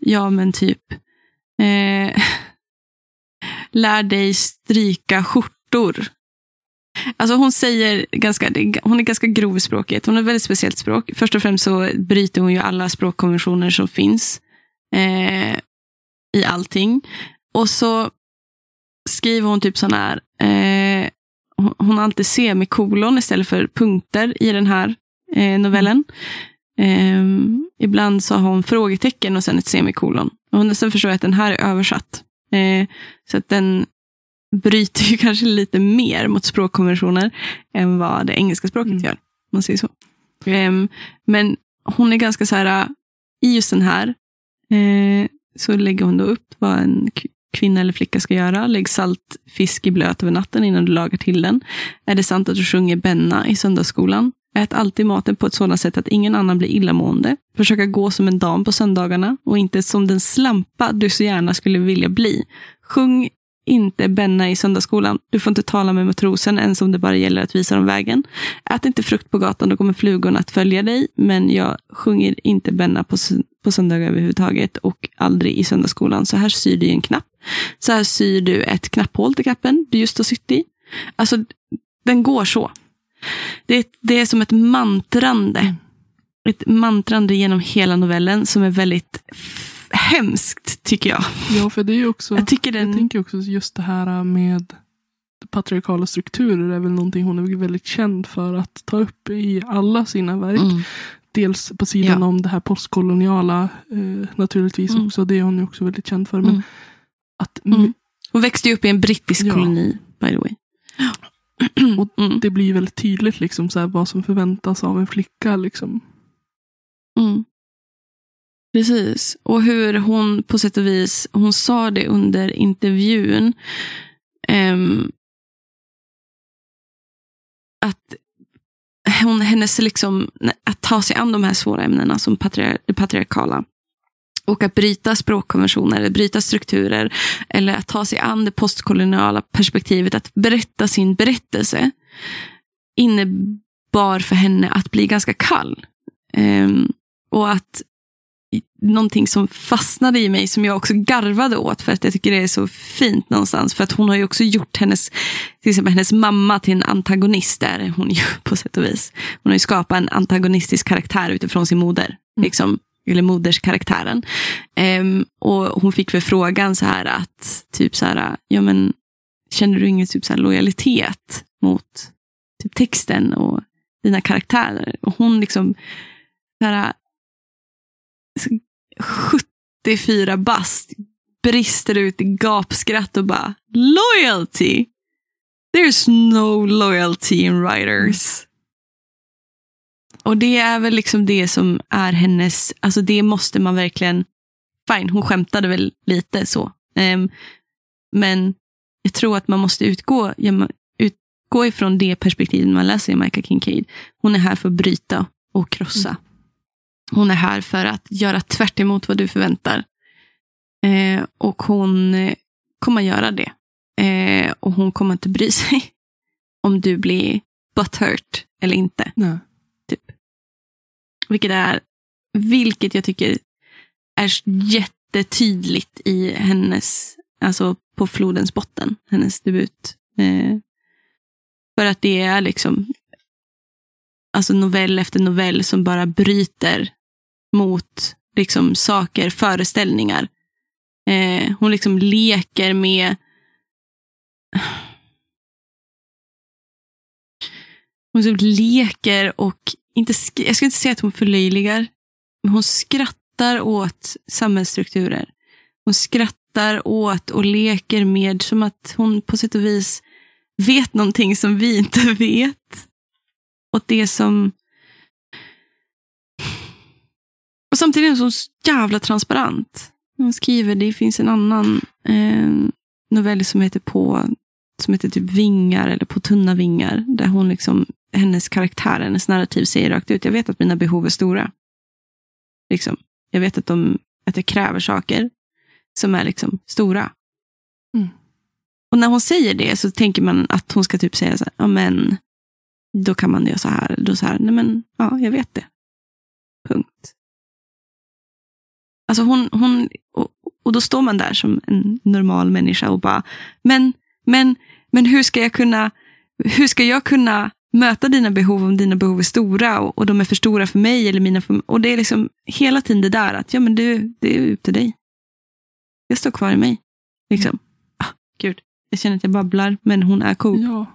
lär dig stryka skjort skjortor. Alltså hon säger ganska, hon är ganska grov i språket. Hon har väldigt speciellt språk. Först och främst så bryter hon ju alla språkkonventioner som finns i allting. Och så skriver hon typ sån här hon har alltid semikolon istället för punkter i den här novellen. Ibland så har hon frågetecken och sen ett semikolon. Och sen förstår jag att den här är översatt. Så att den bryter ju kanske lite mer mot språkkonventioner än vad det engelska språket gör, man säger så. Men hon är ganska så här, i just den här så lägger hon då upp vad en kvinna eller flicka ska göra. Lägg salt fisk i blöt över natten innan du lagar till den. Är det sant att du sjunger Benna i söndagsskolan? Ät alltid maten på ett sådant sätt att ingen annan blir illamående. Försöka gå som en dam på söndagarna och inte som den slampa du så gärna skulle vilja bli. Sjung inte Benna i söndagsskolan. Du får inte tala med matrosen ens om det bara gäller att visa dem vägen. Ät inte frukt på gatan, då kommer flugorna att följa dig. Men jag sjunger inte Benna på söndagar överhuvudtaget och aldrig i söndagsskolan. Så här syr du en knapp. Så här syr du ett knapphål till knappen du just har sytt i. Alltså, den går så. Det är som ett mantrande. Ett mantrande genom hela novellen som är väldigt hemskt, tycker jag. Ja, för det är ju också... Jag tänker också just det här med patriarkala strukturer är väl någonting hon är väldigt känd för att ta upp i alla sina verk. Mm. Dels på sidan om det här postkoloniala naturligtvis också. Det är hon ju också väldigt känd för. Men hon växte ju upp i en brittisk koloni, by the way. Och det blir väldigt tydligt liksom, så här, vad som förväntas av en flicka. Liksom. Mm. Precis. Och hur hon på sätt och vis, hon sa det under intervjun att hennes liksom, att ta sig an de här svåra ämnena som patriarkala och att bryta språkkonventioner eller bryta strukturer eller att ta sig an det postkoloniala perspektivet, att berätta sin berättelse innebar för henne att bli ganska kall. Och att någonting som fastnade i mig som jag också garvade åt för att jag tycker det är så fint någonstans, för att hon har ju också gjort hennes, till exempel hennes mamma till en antagonist där, hon ju på sätt och vis, hon har ju skapat en antagonistisk karaktär utifrån sin moder liksom, eller moderskaraktären. Och hon fick väl frågan så här att typ så här, ja men känner du ingen typ så här lojalitet mot typ texten och dina karaktärer? Och hon liksom så här 74 bast brister ut i gapskratt och bara, loyalty! There's no loyalty in writers. Och det är väl liksom det som är hennes, alltså det måste man verkligen, fine, hon skämtade väl lite så. Men jag tror att man måste utgå ifrån det perspektivet man läser i Jamaica Kincaid. Hon är här för att bryta och krossa. Hon är här för att göra tvärt emot vad du förväntar. Och hon kommer göra det. Och hon kommer inte bry sig om du blir butthurt eller inte. Nej. Typ. Vilket jag tycker är jättetydligt i hennes, alltså På flodens botten, hennes debut. För att det är liksom, alltså novell efter novell som bara bryter mot liksom saker, föreställningar. Hon liksom leker med, hon liksom leker och inte jag ska inte säga att hon förlöjligar, men hon skrattar åt samhällsstrukturer. Hon skrattar åt och leker med, som att hon på sätt och vis vet någonting som vi inte vet. Och det som... Och samtidigt är hon så jävla transparent. Hon skriver, det finns en annan novell som heter typ Vingar eller På tunna vingar. Där hon liksom, hennes karaktär, hennes narrativ säger rakt ut. Jag vet att mina behov är stora. Liksom. Jag vet att jag kräver saker som är liksom stora. Mm. Och när hon säger det så tänker man att hon ska typ säga så här, amen... Då kan man göra så här. Då så här, nej men, ja, jag vet det. Punkt. Alltså hon och då står man där som en normal människa och bara, men, men, men hur ska jag kunna möta dina behov om dina behov är stora och de är för stora för mig eller mina för mig. Och det är liksom hela tiden det där att ja men det är upp till dig. Jag står kvar i mig. Liksom. Mm. Gud, jag känner att jag babblar men hon är cool. Ja.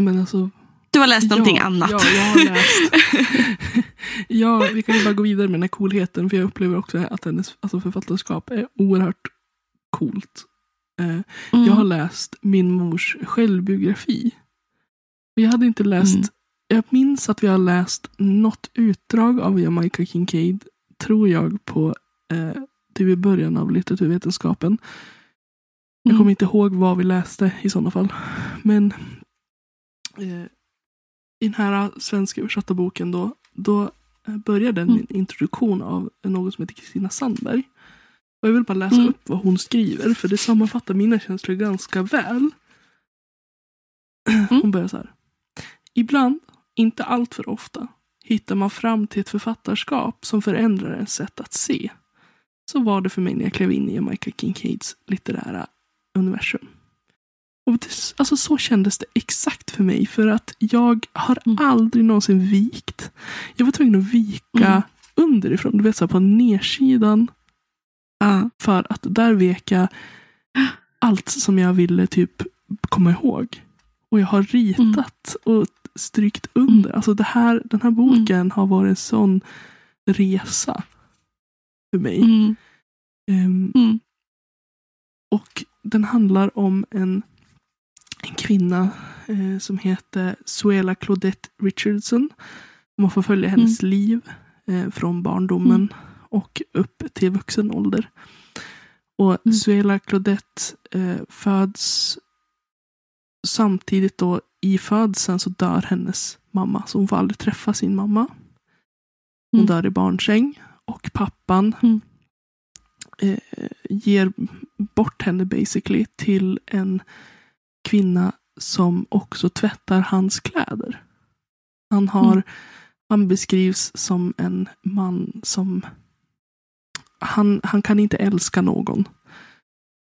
Men alltså, du har läst någonting annat. Ja, jag har läst. Ja, vi kan ju bara gå vidare med den här coolheten för jag upplever också att hennes alltså författarskap är oerhört coolt. Jag har läst Min mors självbiografi. Jag hade inte läst... Jag minns att vi har läst något utdrag av Jamaica Kincaid, tror jag, på i början av litteraturvetenskapen. Jag kommer inte ihåg vad vi läste i sådana fall. Men i den här svenska översatta boken då började en introduktion av någon som heter Kristina Sandberg. Och jag vill bara läsa upp vad hon skriver, för det sammanfattar mina känslor ganska väl. Hon börjar så här. Ibland, inte allt för ofta, hittar man fram till ett författarskap som förändrar ens sätt att se. Så var det för mig när jag klev in i Jamaica Kincaids litterära universum. Och det, alltså så kändes det exakt för mig. För att jag har aldrig någonsin vikt. Jag var tvungen att vika underifrån. Du vet så här, på nedsidan. För att där veka allt som jag ville typ komma ihåg. Och jag har ritat och strykt under. Alltså den här boken har varit en sån resa för mig. Och den handlar om en kvinna som heter Suela Claudette Richardson. Man får följa hennes liv från barndomen och upp till vuxen ålder. Och Suela Claudette föds samtidigt då i födseln så dör hennes mamma. Så hon får aldrig träffa sin mamma. Hon dör i barnsäng. Och pappan ger bort henne basically till en kvinna som också tvättar hans kläder. Han beskrivs som en man som han kan inte älska någon.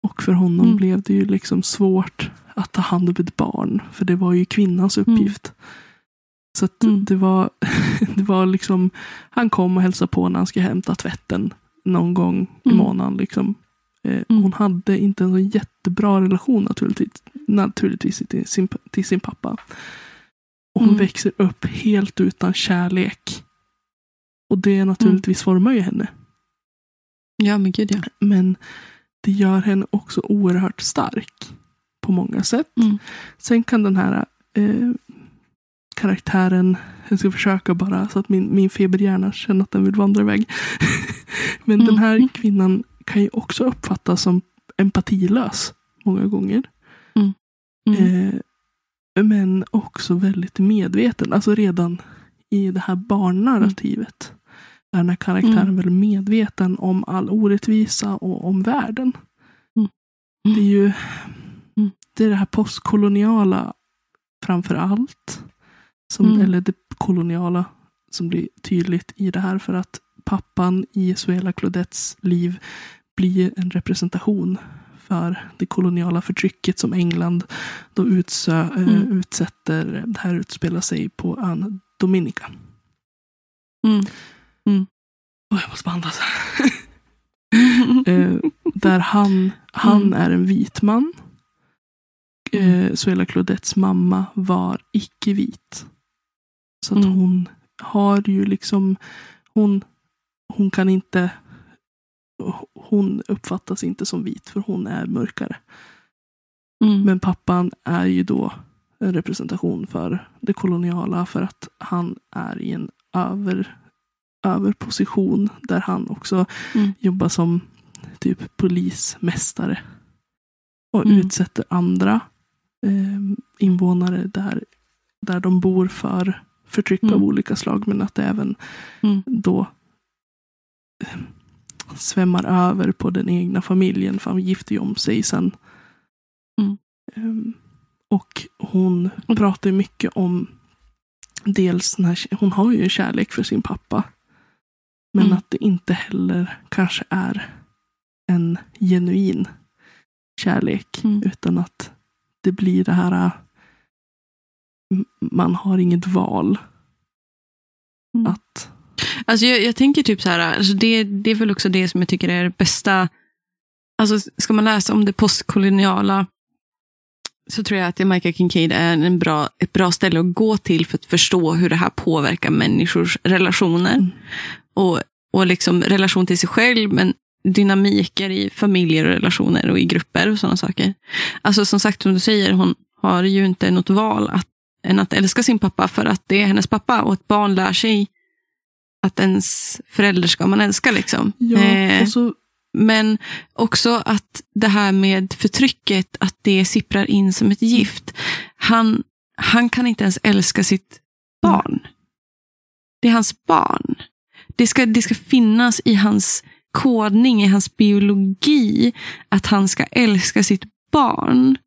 Och för honom blev det ju liksom svårt att ta hand om ett barn. För det var ju kvinnans uppgift. Så att det var liksom, han kom och hälsade på när han skulle hämta tvätten någon gång i månaden. Liksom. Hon hade inte en så jättebra relation naturligtvis till sin pappa. Och hon växer upp helt utan kärlek. Och det naturligtvis formar ju henne. Ja, men gud ja. Men det gör henne också oerhört stark på många sätt. Sen kan den här... karaktären, jag ska försöka bara så att min feberhjärna känner att den vill vandra iväg. Men den här kvinnan kan ju också uppfattas som empatilös många gånger. Men också väldigt medveten. Alltså redan i det här barnnarrativet är den här karaktären väldigt medveten om all orättvisa och om världen. Det är ju det här postkoloniala framför allt. Eller det koloniala som blir tydligt i det här, för att pappan i Suela Claudettes liv blir en representation för det koloniala förtrycket som England då utsätter. Det här utspelar sig på ön Dominica. Jag måste bandas. Där han är en vit man. Suela Claudettes mamma var icke-vit. Så att hon har ju liksom hon kan inte, hon uppfattas inte som vit för hon är mörkare. Men pappan är ju då en representation för det koloniala, för att han är i en överposition där han också jobbar som typ polismästare och utsätter andra invånare där de bor för förtryck av olika slag, men att det även då svämmar över på den egna familjen, för han gifter ju om sig sen. Och hon pratar mycket om dels när hon har ju en kärlek för sin pappa, men att det inte heller kanske är en genuin kärlek, utan att det blir det här, man har inget val. Att... Alltså jag tänker typ så här, alltså det är väl också det som jag tycker är det bästa. Alltså ska man läsa om det postkoloniala, så tror jag att Jamaica Kincaid är ett bra ställe att gå till för att förstå hur det här påverkar människors relationer. Mm. Och liksom relation till sig själv, men dynamiker i familjer och relationer och i grupper och sådana saker. Alltså som sagt, som du säger, hon har ju inte något val än att älska sin pappa, för att det är hennes pappa, och ett barn lär sig att ens förälder ska man älska liksom. Ja, men också att det här med förtrycket, att det sipprar in som ett gift. Han kan inte ens älska sitt barn. Det är hans barn. Det ska finnas i hans kodning, i hans biologi, att han ska älska sitt barn.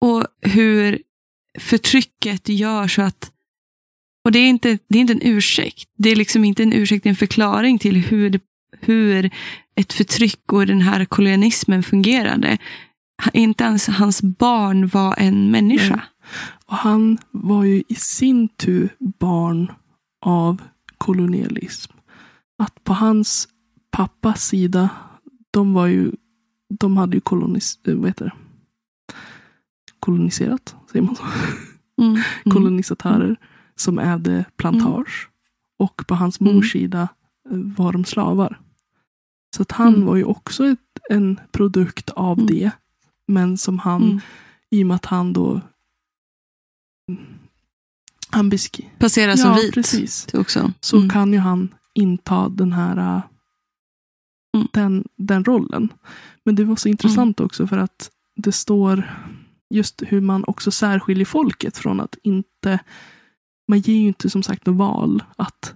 Och hur förtrycket gör så att... Och det är inte en ursäkt. Det är liksom inte en ursäkt, en förklaring till hur ett förtryck och den här kolonialismen fungerade. Inte ens hans barn var en människa. Mm. Och han var ju i sin tur barn av kolonialism. Att på hans pappas sida, de hade ju koloniserat, säger man så. Mm. Kolonisatörer som ägde plantage. Och på hans mors sida var de slavar. Så att han var ju också en produkt av det. Men som han, i och med att han då... Han passerar som vit. Precis. Också. Så kan ju han inta den här... Den rollen. Men det var så intressant också, för att det står just hur man också särskiljer folket från att inte... Man ger ju inte som sagt något val, att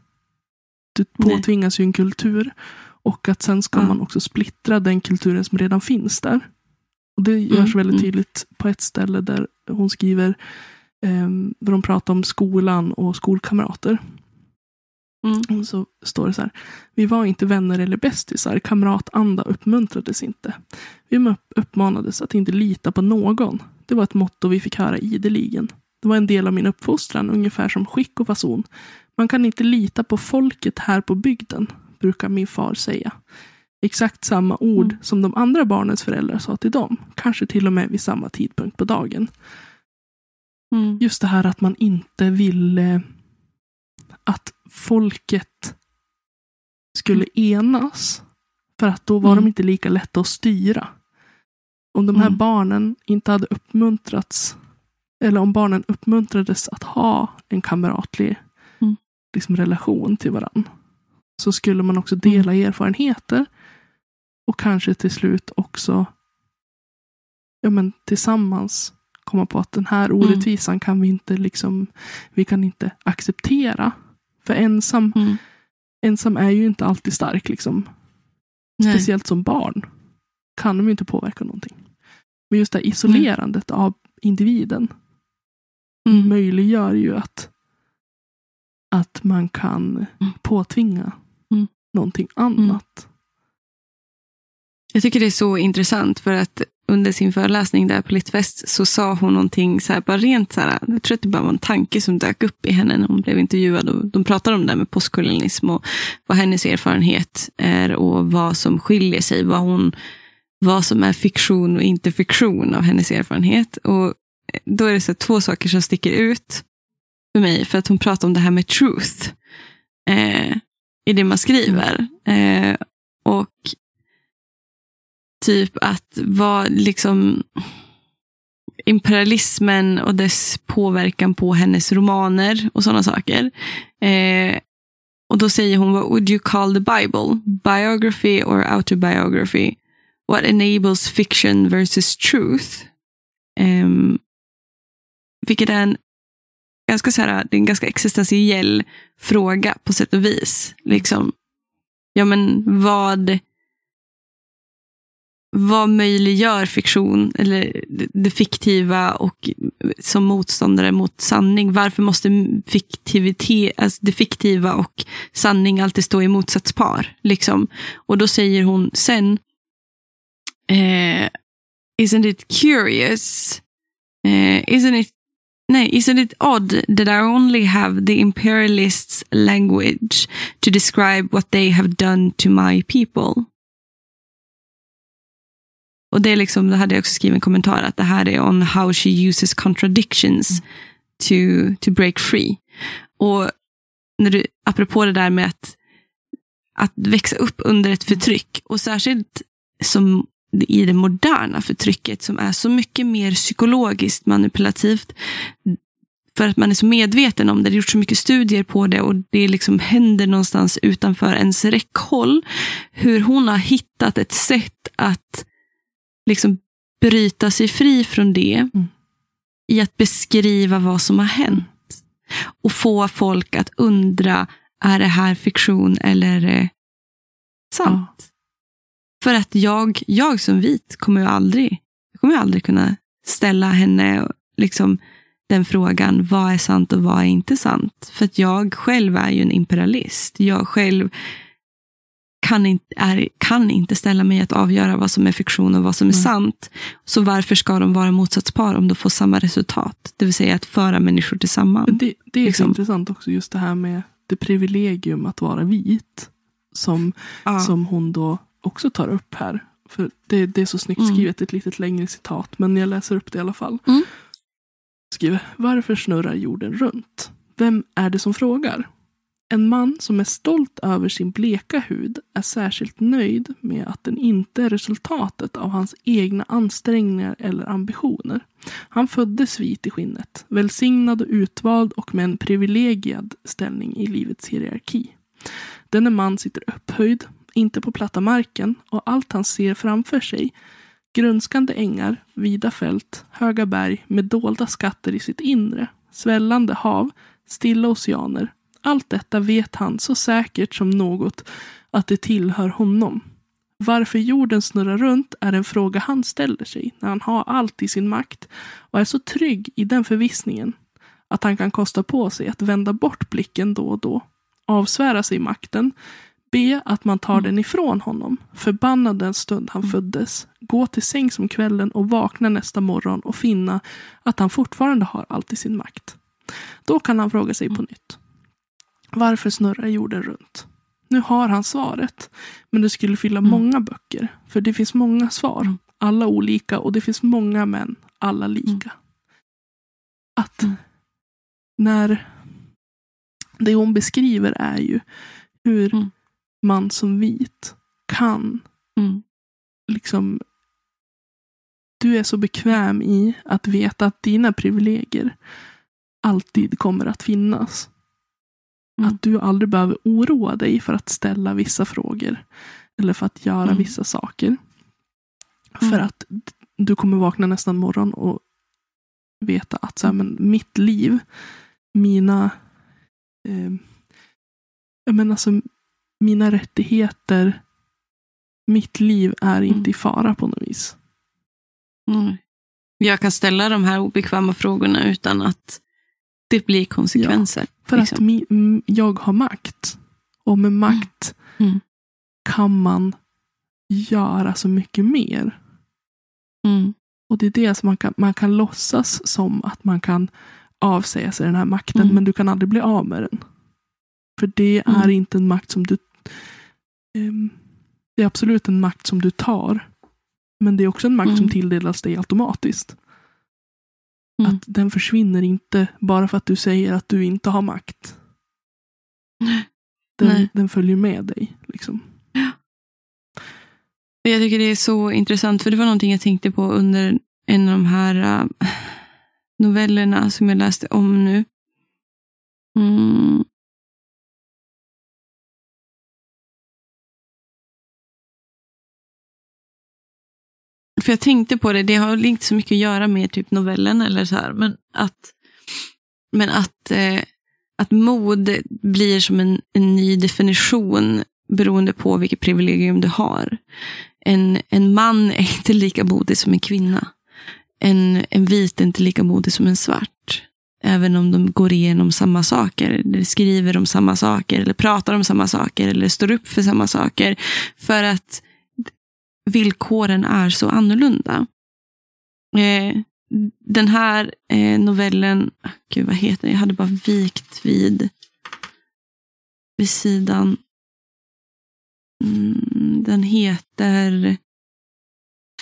du påtvingas ju en kultur, och att sen ska man också splittra den kulturen som redan finns där. Och det görs väldigt tydligt på ett ställe där hon skriver, där de pratar om skolan och skolkamrater. Och så står det så här: vi var inte vänner eller bästisar, kamratanda uppmuntrades inte. Vi uppmanades att inte lita på någon. Det var ett motto vi fick höra ideligen. Det var en del av min uppfostran, ungefär som skick och fason. Man kan inte lita på folket här på bygden, brukar min far säga. Exakt samma ord som de andra barnens föräldrar sa till dem. Kanske till och med vid samma tidpunkt på dagen. Just det här att man inte ville att folket skulle enas. För att då var de inte lika lätta att styra. Om de här barnen inte hade uppmuntrats... Eller om barnen uppmuntrades att ha en kamratlig liksom, relation till varann. Så skulle man också dela erfarenheter. Och kanske till slut också tillsammans komma på att den här orättvisan kan vi inte liksom, vi kan inte acceptera. För ensam är ju inte alltid stark liksom. Speciellt som barn kan de ju inte påverka någonting. Men just det här isolerandet av individen möjliggör ju att man kan påtvinga någonting annat. Jag tycker det är så intressant, för att under sin föreläsning där på Littfest så sa hon någonting så här, bara rent så här, jag tror att det bara var en tanke som dök upp i henne när hon blev intervjuad, och de pratade om det här med postkolonialism och vad hennes erfarenhet är och vad som skiljer sig, vad som är fiktion och inte fiktion av hennes erfarenhet. Och då är det så två saker som sticker ut för mig, för att hon pratar om det här med truth i det man skriver. Och typ att vad liksom imperialismen och dess påverkan på hennes romaner och sådana saker. Och då säger hon, what would you call the Bible? Biography or autobiography? What enables fiction versus truth? Vilket är en ganska existentiell fråga på sätt och vis. Liksom, vad möjliggör fiktion eller det fiktiva, och som motståndare mot sanning? Varför måste alltså det fiktiva och sanning alltid stå i motsatspar? Liksom? Och då säger hon sen Isn't it curious? Isn't it odd that I only have the imperialists' language to describe what they have done to my people? Och det är liksom, det hade jag också skrivit en kommentar att det här är on how she uses contradictions to break free. Och när du, apropå det där med att växa upp under ett förtryck, och särskilt som i det moderna förtrycket som är så mycket mer psykologiskt manipulativt för att man är så medveten om det. Det har gjort så mycket studier på det, och det liksom händer någonstans utanför ens räckhåll, hur hon har hittat ett sätt att liksom bryta sig fri från det i att beskriva vad som har hänt och få folk att undra, är det här fiktion eller sant? Ja. För att jag som vit kommer ju aldrig kunna ställa henne liksom den frågan, vad är sant och vad är inte sant? För att jag själv är ju en imperialist. Jag själv kan inte ställa mig att avgöra vad som är fiktion och vad som är sant. Så varför ska de vara motsatspar om de får samma resultat? Det vill säga att föra människor tillsammans. Det är liksom intressant också, just det här med det privilegium att vara vit som hon då också tar upp här. För det är så snyggt skrivet, ett litet längre citat, men jag läser upp det i alla fall. Skriver, varför snurrar jorden runt? Vem är det som frågar? En man som är stolt över sin bleka hud är särskilt nöjd med att den inte är resultatet av hans egna ansträngningar eller ambitioner. Han föddes vit i skinnet, välsignad och utvald och med en privilegierad ställning i livets hierarki. Denne man sitter upphöjd, inte på platta marken, och allt han ser framför sig, grönskande ängar, vida fält, höga berg med dolda skatter i sitt inre, svällande hav, stilla oceaner. Allt detta vet han så säkert som något att det tillhör honom. Varför jorden snurrar runt är en fråga han ställer sig när han har allt i sin makt och är så trygg i den förvissningen att han kan kosta på sig att vända bort blicken då och då, avsvära sig makten, be att man tar den ifrån honom, förbanna den stund han föddes, gå till säng som kvällen och vakna nästa morgon och finna att han fortfarande har allt i sin makt. Då kan han fråga sig på nytt. Varför snurrar jorden runt? Nu har han svaret, men det skulle fylla många böcker, för det finns många svar, alla olika, och det finns många män, alla lika. Att när det hon beskriver är ju hur man som vit kan liksom, du är så bekväm i att veta att dina privilegier alltid kommer att finnas. Att du aldrig behöver oroa dig för att ställa vissa frågor eller för att göra vissa saker. För att du kommer vakna nästan morgon och veta att så här, men mitt liv, mina rättigheter, mitt liv är inte i fara på något vis. Jag kan ställa de här obekväma frågorna utan att det blir konsekvenser. Ja, för liksom att jag har makt. Och med makt kan man göra så mycket mer. Och det är det som man kan låtsas som att man kan avsäga sig den här makten. Men du kan aldrig bli av med den. För det är inte en makt som du... det är absolut en makt som du tar. Men det är också en makt som tilldelas dig automatiskt. Att den försvinner inte bara för att du säger att du inte har makt. Den följer med dig. Liksom. Jag tycker det är så intressant, för det var någonting jag tänkte på under en av de här novellerna som jag läste om nu. För jag tänkte på det har inte så mycket att göra med typ novellen eller så här, men att mod blir som en ny definition beroende på vilket privilegium du har. En man är inte lika modig som en kvinna. En vit är inte lika modig som en svart. Även om de går igenom samma saker, eller skriver om samma saker, eller pratar om samma saker, eller står upp för samma saker. För att villkoren är så annorlunda. Den här novellen, gud vad heter den? Jag hade bara vikt vid sidan. Den heter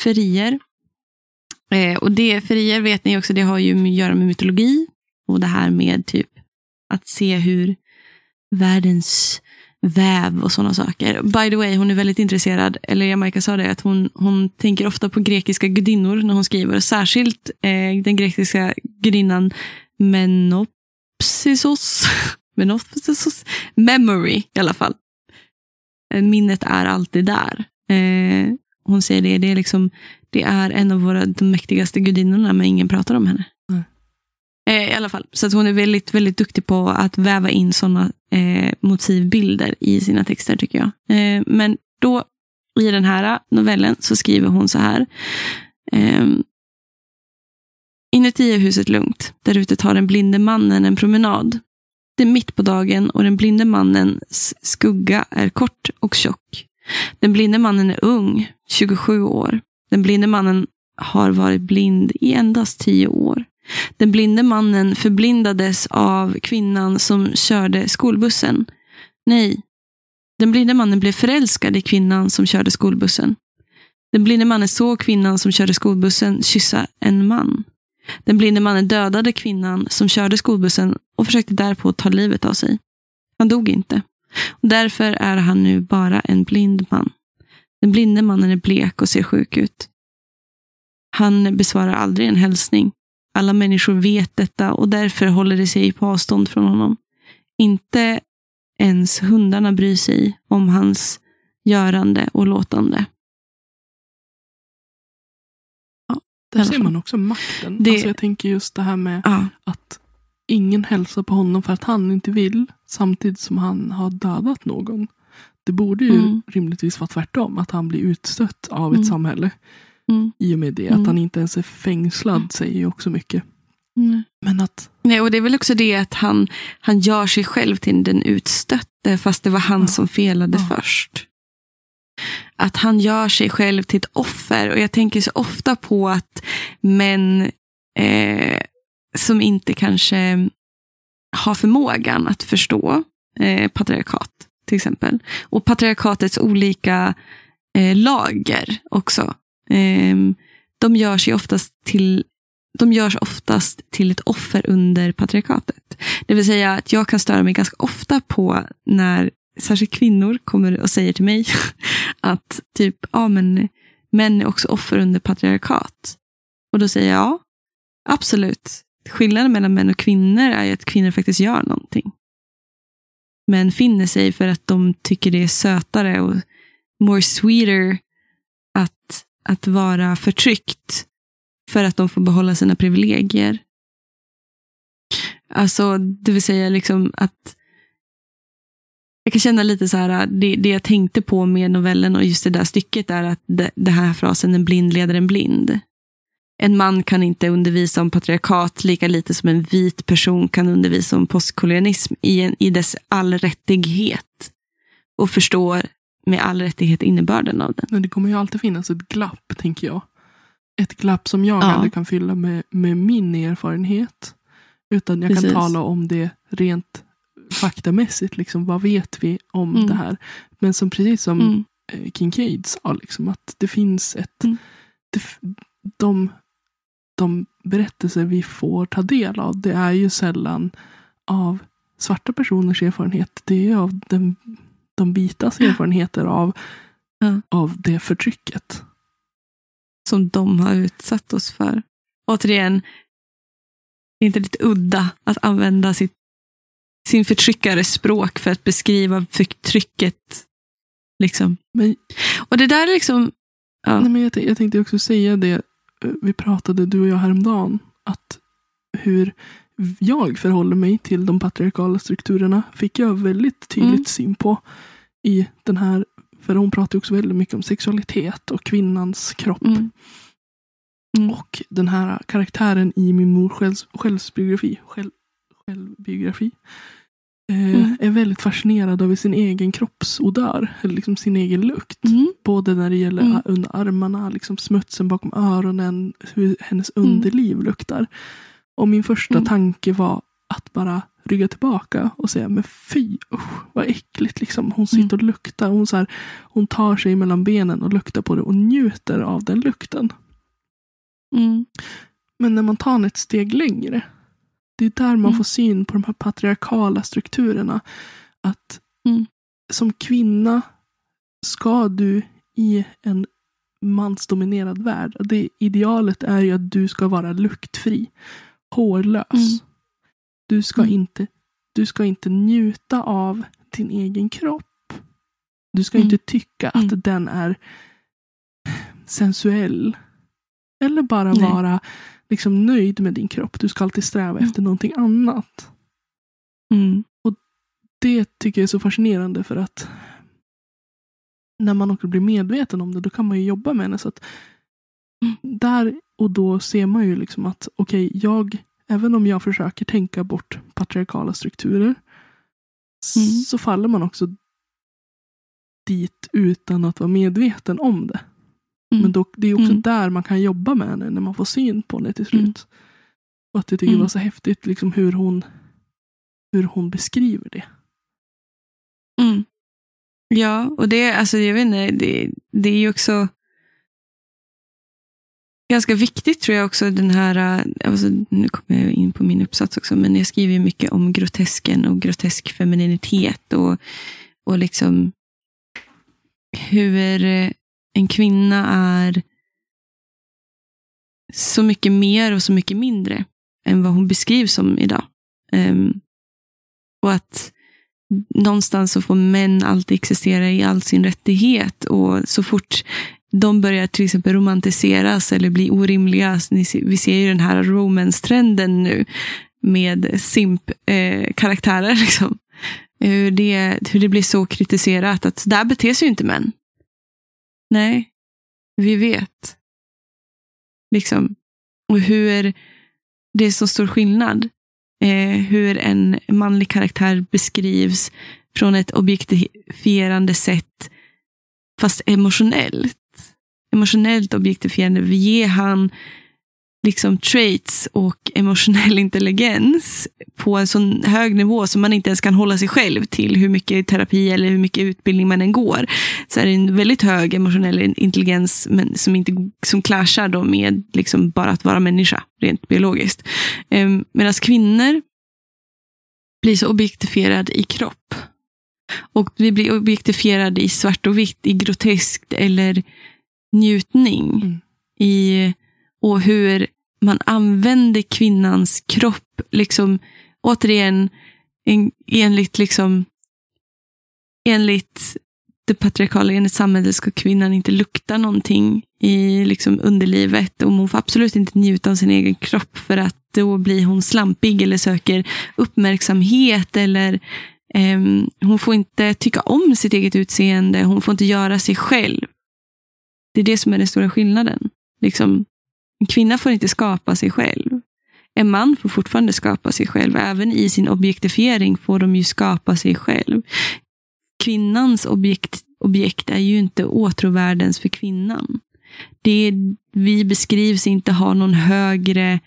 Ferier. Och det Ferier vet ni också, det har ju att göra med mytologi och det här med typ att se hur världens väv och sådana saker. By the way, hon är väldigt intresserad, eller Jamaica sa det, att hon tänker ofta på grekiska gudinnor när hon skriver, särskilt den grekiska gudinnan Menopsisos memory i alla fall. Minnet är alltid där. Hon säger det är liksom, det är en av de mäktigaste gudinnorna, men ingen pratar om henne. I alla fall, så att hon är väldigt, väldigt duktig på att väva in sådana motivbilder i sina texter, tycker jag. Men då, i den här novellen, så skriver hon så här. Inuti är huset lugnt. Där ute tar den blinde mannen en promenad. Det är mitt på dagen och den blinde mannens skugga är kort och tjock. Den blinde mannen är ung, 27 år. Den blinde mannen har varit blind i endast 10 år. Den blinde mannen förblindades av kvinnan som körde skolbussen. Nej, den blinde mannen blev förälskad i kvinnan som körde skolbussen. Den blinde mannen såg kvinnan som körde skolbussen kyssa en man. Den blinde mannen dödade kvinnan som körde skolbussen och försökte därpå ta livet av sig. Han dog inte. Och därför är han nu bara en blind man. Den blinde mannen är blek och ser sjuk ut. Han besvarar aldrig en hälsning. Alla människor vet detta och därför håller de sig på avstånd från honom. Inte ens hundarna bryr sig om hans görande och låtande. Ja, där ser man också makten. Alltså jag tänker just det här med att ingen hälsar på honom för att han inte vill, samtidigt som han har dödat någon. Det borde ju rimligtvis vara tvärtom, att han blir utstött av ett samhälle. I och med det, att han inte ens är fängslad säger ju också mycket. Men att... Nej, och det är väl också det att han gör sig själv till den utstötte, fast det var han som felade först. Att han gör sig själv till ett offer, och jag tänker så ofta på att män som inte kanske har förmågan att förstå patriarkat till exempel, och patriarkatets olika lager också. De görs oftast till ett offer under patriarkatet. Det vill säga att jag kan störa mig ganska ofta på när särskilt kvinnor kommer och säger till mig att typ, men män är också offer under patriarkat. Och då säger jag, ja, absolut. Skillnaden mellan män och kvinnor är ju att kvinnor faktiskt gör någonting. Män finner sig för att de tycker det är sötare och more sweeter att vara förtryckt för att de får behålla sina privilegier. Alltså, det vill säga liksom att jag kan känna lite så här, det jag tänkte på med novellen och just det där stycket är att det här frasen, en blind leder en blind. En man kan inte undervisa om patriarkat lika lite som en vit person kan undervisa om postkolonialism i dess allrättighet och förstår med all rättighet innebörden av den. Men det kommer ju alltid finnas ett glapp, tänker jag. Ett glapp som jag aldrig kan fylla med min erfarenhet. Utan jag kan tala om det rent faktamässigt. Liksom, vad vet vi om det här? Men som precis som Kincaid sa, liksom, att det finns ett... De berättelser vi får ta del av, det är ju sällan av svarta personers erfarenhet. Det är ju av de vitas erfarenheter av det förtrycket. Som de har utsatt oss för. Återigen, det är inte lite udda att använda sin förtryckares språk för att beskriva förtrycket. Liksom. Men, och det där liksom... Ja. Nej, men jag tänkte också säga det. Vi pratade, du och jag, häromdagen. Att hur jag förhåller mig till de patriarkala strukturerna fick jag väldigt tydligt syn på i den här, för hon pratar också väldigt mycket om sexualitet och kvinnans kropp. Och den här karaktären i Min mors självbiografi är väldigt fascinerad över sin egen kroppsodör, eller liksom sin egen lukt. Både när det gäller under armarna, liksom smutsen bakom öronen, hur hennes underliv luktar. Och min första tanke var att bara rygga tillbaka och säga, men fy, vad äckligt liksom. Hon sitter och luktar, hon tar sig mellan benen och luktar på det och njuter av den lukten. Men när man tar ett steg längre, det är där man får syn på de här patriarkala strukturerna. Att som kvinna ska du i en mansdominerad värld. Det idealet är ju att du ska vara luktfri, hårlös. Du ska inte njuta av din egen kropp. Du ska inte tycka att den är sensuell. Eller bara vara liksom nöjd med din kropp. Du ska alltid sträva efter någonting annat. Och det tycker jag är så fascinerande, för att när man också blir medveten om det, då kan man ju jobba med det. Så att där och då ser man ju liksom att okej, även om jag försöker tänka bort patriarkala strukturer, så faller man också dit utan att vara medveten om det. Men då, det är också där man kan jobba med det, när man får syn på det till slut. Och att jag tycker det var så häftigt liksom, hur hon beskriver det. Ja, och det, alltså jag vet inte, det är ju också ganska viktigt, tror jag också, den här, alltså, nu kommer jag in på min uppsats också, men jag skriver ju mycket om grotesken och grotesk femininitet och liksom hur en kvinna är så mycket mer och så mycket mindre än vad hon beskrivs som idag. Och att någonstans så får män alltid existera i all sin rättighet, och så fort de börjar till exempel romantiseras eller bli orimliga. Vi ser ju den här romance-trenden nu med simp-karaktärer. Liksom. Hur det blir så kritiserat att där beter sig ju inte män. Nej, vi vet. Liksom. Och hur det är så stor skillnad. Hur en manlig karaktär beskrivs från ett objektifierande sätt, fast emotionellt objektifierande. Vi ger han liksom traits och emotionell intelligens på en sån hög nivå som man inte ens kan hålla sig själv till, hur mycket terapi eller hur mycket utbildning man än går. Så är det en väldigt hög emotionell intelligens, men som clashar då med liksom bara att vara människa rent biologiskt. Medan kvinnor blir så objektifierade i kropp. Och vi blir objektifierade i svart och vitt, i groteskt eller njutning. Och hur man använder kvinnans kropp, liksom återigen enligt det patriarkala, enligt samhället ska kvinnan inte lukta någonting i liksom underlivet, och hon får absolut inte njuta av sin egen kropp, för att då blir hon slampig eller söker uppmärksamhet, eller hon får inte tycka om sitt eget utseende, hon får inte göra sig själv. Det är det som är den stora skillnaden. Liksom, en kvinna får inte skapa sig själv. En man får fortfarande skapa sig själv. Även i sin objektifiering får de ju skapa sig själv. Kvinnans objekt är ju inte åtråvärdens för kvinnan. Det vi beskrivs inte ha någon högre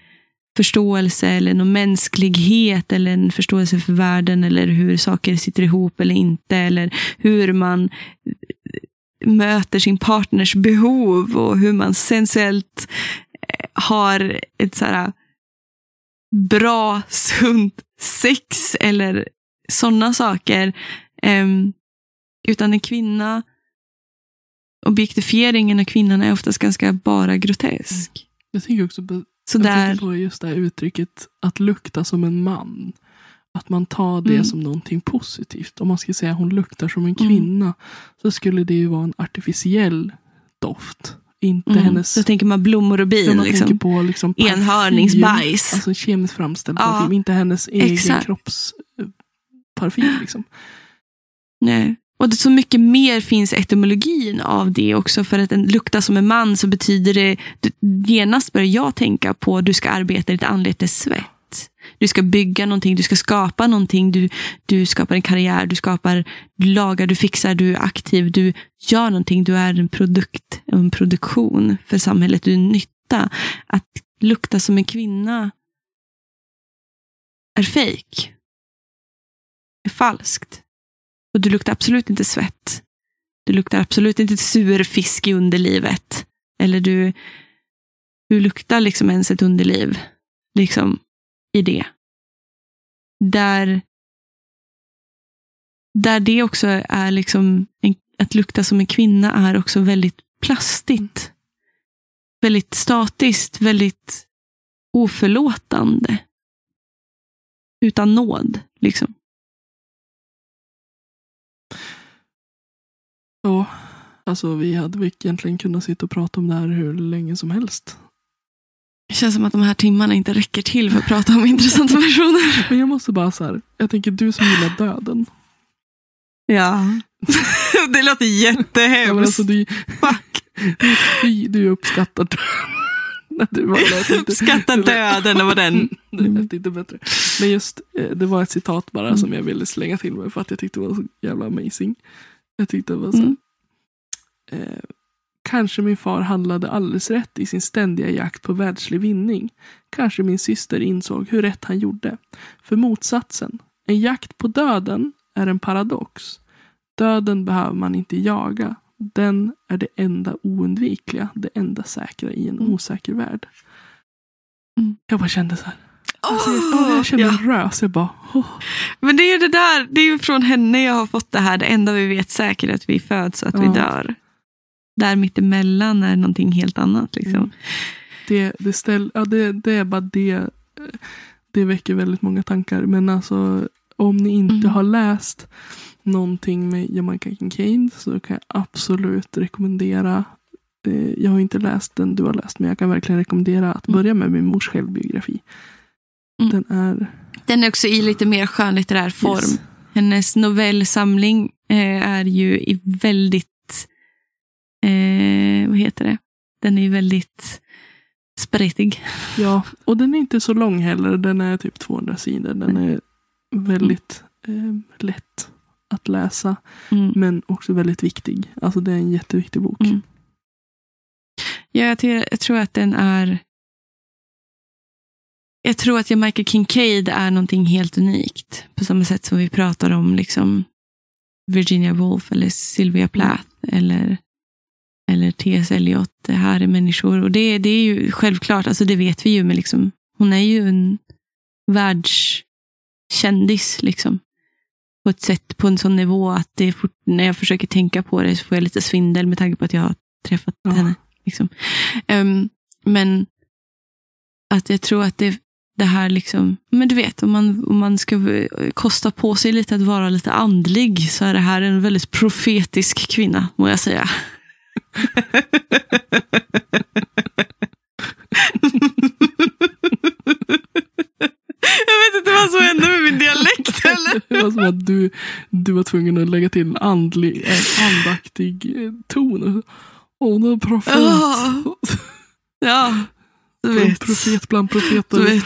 förståelse eller någon mänsklighet eller en förståelse för världen, eller hur saker sitter ihop eller inte, eller hur man möter sin partners behov, och hur man sensuellt har ett så här bra, sunt sex eller sådana saker. Utan en kvinna, objektifieringen av kvinnan är oftast ganska bara grotesk. Jag tänker också på just det här uttrycket att lukta som en man. Att man tar det som någonting positivt. Om man ska säga hon luktar som en kvinna, så skulle det ju vara en artificiell doft. Inte hennes... Så tänker man blommor och bin. Man liksom. Tänker på liksom enhörningsbajs. Alltså kemiskt framställd parfym. Inte hennes egen kroppsparfym. Liksom. Nej. Och det så mycket mer finns etymologin av det också. För att en lukta som en man, så betyder det... Genast börjar jag tänka på du ska arbeta i ditt anletes svett. Du ska bygga någonting, du ska skapa någonting, du skapar en karriär, du skapar, du lagar, du fixar, du är aktiv, du gör någonting, du är en produkt, en produktion för samhället, du är nytta. Att lukta som en kvinna är fake, är falskt. Och du luktar absolut inte svett. Du luktar absolut inte sur fisk i underlivet. Eller du luktar liksom ens ett underliv. Liksom i det. Där det också är liksom att lukta som en kvinna är också väldigt plastigt. Väldigt statiskt. Väldigt oförlåtande. Utan nåd liksom. Ja, alltså vi hade egentligen kunnat sitta och prata om det här hur länge som helst. Det känns som att de här timmarna inte räcker till för att prata om intressanta personer. Men jag måste bara jag tänker du som gillar döden. Ja. Det låter jättehemskt. Ja, alltså, fuck. Du uppskattar döden. Det lät inte bättre. Men just, det var ett citat bara som jag ville slänga till mig för att jag tyckte det var så jävla amazing. Jag tyckte det var kanske min far handlade alldeles rätt i sin ständiga jakt på världslig vinning. Kanske min syster insåg hur rätt han gjorde. För motsatsen, en jakt på döden är en paradox. Döden behöver man inte jaga. Den är det enda oundvikliga, det enda säkra i en osäker värld. Mm. Jag bara kände jag känner en rös. Jag bara, Men det är ju det där, det är ju från henne jag har fått det här. Det enda vi vet säkert är att vi föds och att vi dör. Där mittemellan är någonting helt annat liksom. Det är bara det väcker väldigt många tankar. Men alltså, om ni inte har läst någonting med Jamaica Kincaid så kan jag absolut rekommendera. Jag har inte läst den du har läst, men jag kan verkligen rekommendera att börja med Min mors självbiografi. Den är också i lite mer skönlitterär form. Yes. Hennes novellsamling är ju i väldigt den är väldigt spretig. Ja, och den är inte så lång heller. Den är typ 200 sidor. Den är väldigt lätt att läsa men också väldigt viktig. Alltså det är en jätteviktig bok. Mm. Ja, jag tror att den är... Jag tror att Jamaica Kincaid är någonting helt unikt. På samma sätt som vi pratar om liksom Virginia Woolf eller Sylvia Plath eller T.S. Eliot. Det här är människor. Och det är ju självklart, alltså det vet vi ju. Men liksom, hon är ju en världskändis liksom. På ett sätt, på en sån nivå att det när jag försöker tänka på det så får jag lite svindel med tanke på att jag har träffat henne. Liksom. Men att jag tror att det här liksom, men du vet, om man ska kosta på sig lite att vara lite andlig så är det här en väldigt profetisk kvinna, må jag säga. Jag vet inte vad som hände med min dialekt eller? Det var som att du var tvungen att lägga till en andaktig ton. Åh, nu är profet. Ja. Profet bland profeter.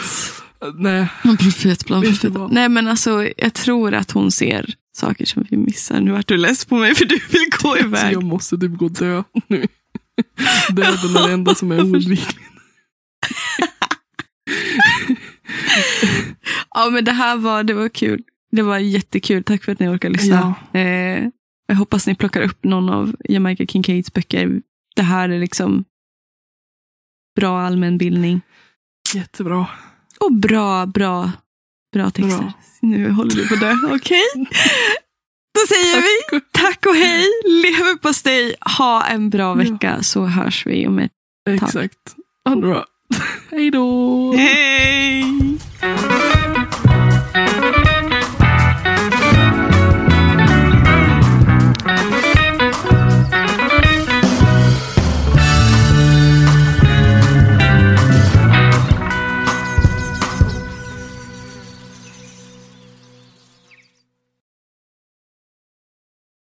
Nej. En profet bland profeter. Nej, men alltså, jag tror att hon ser saker som vi missar. Nu vart du less på mig för du vill gå iväg. Jag måste typ gå och dö nu. Döden är det enda som är oundviklig. Ja, men det var kul. Det var jättekul. Tack för att ni orkade lyssna. Ja. Jag hoppas ni plockar upp någon av Jamaica Kincaids böcker. Det här är liksom bra allmänbildning. Jättebra. Och bra texter. Bra. Nu håller du på det. Okej. Då säger vi tack och hej. Leverpastej. Ha en bra vecka så hörs vi om ett tag. Exakt. Ha det bra. Hej då. Hej.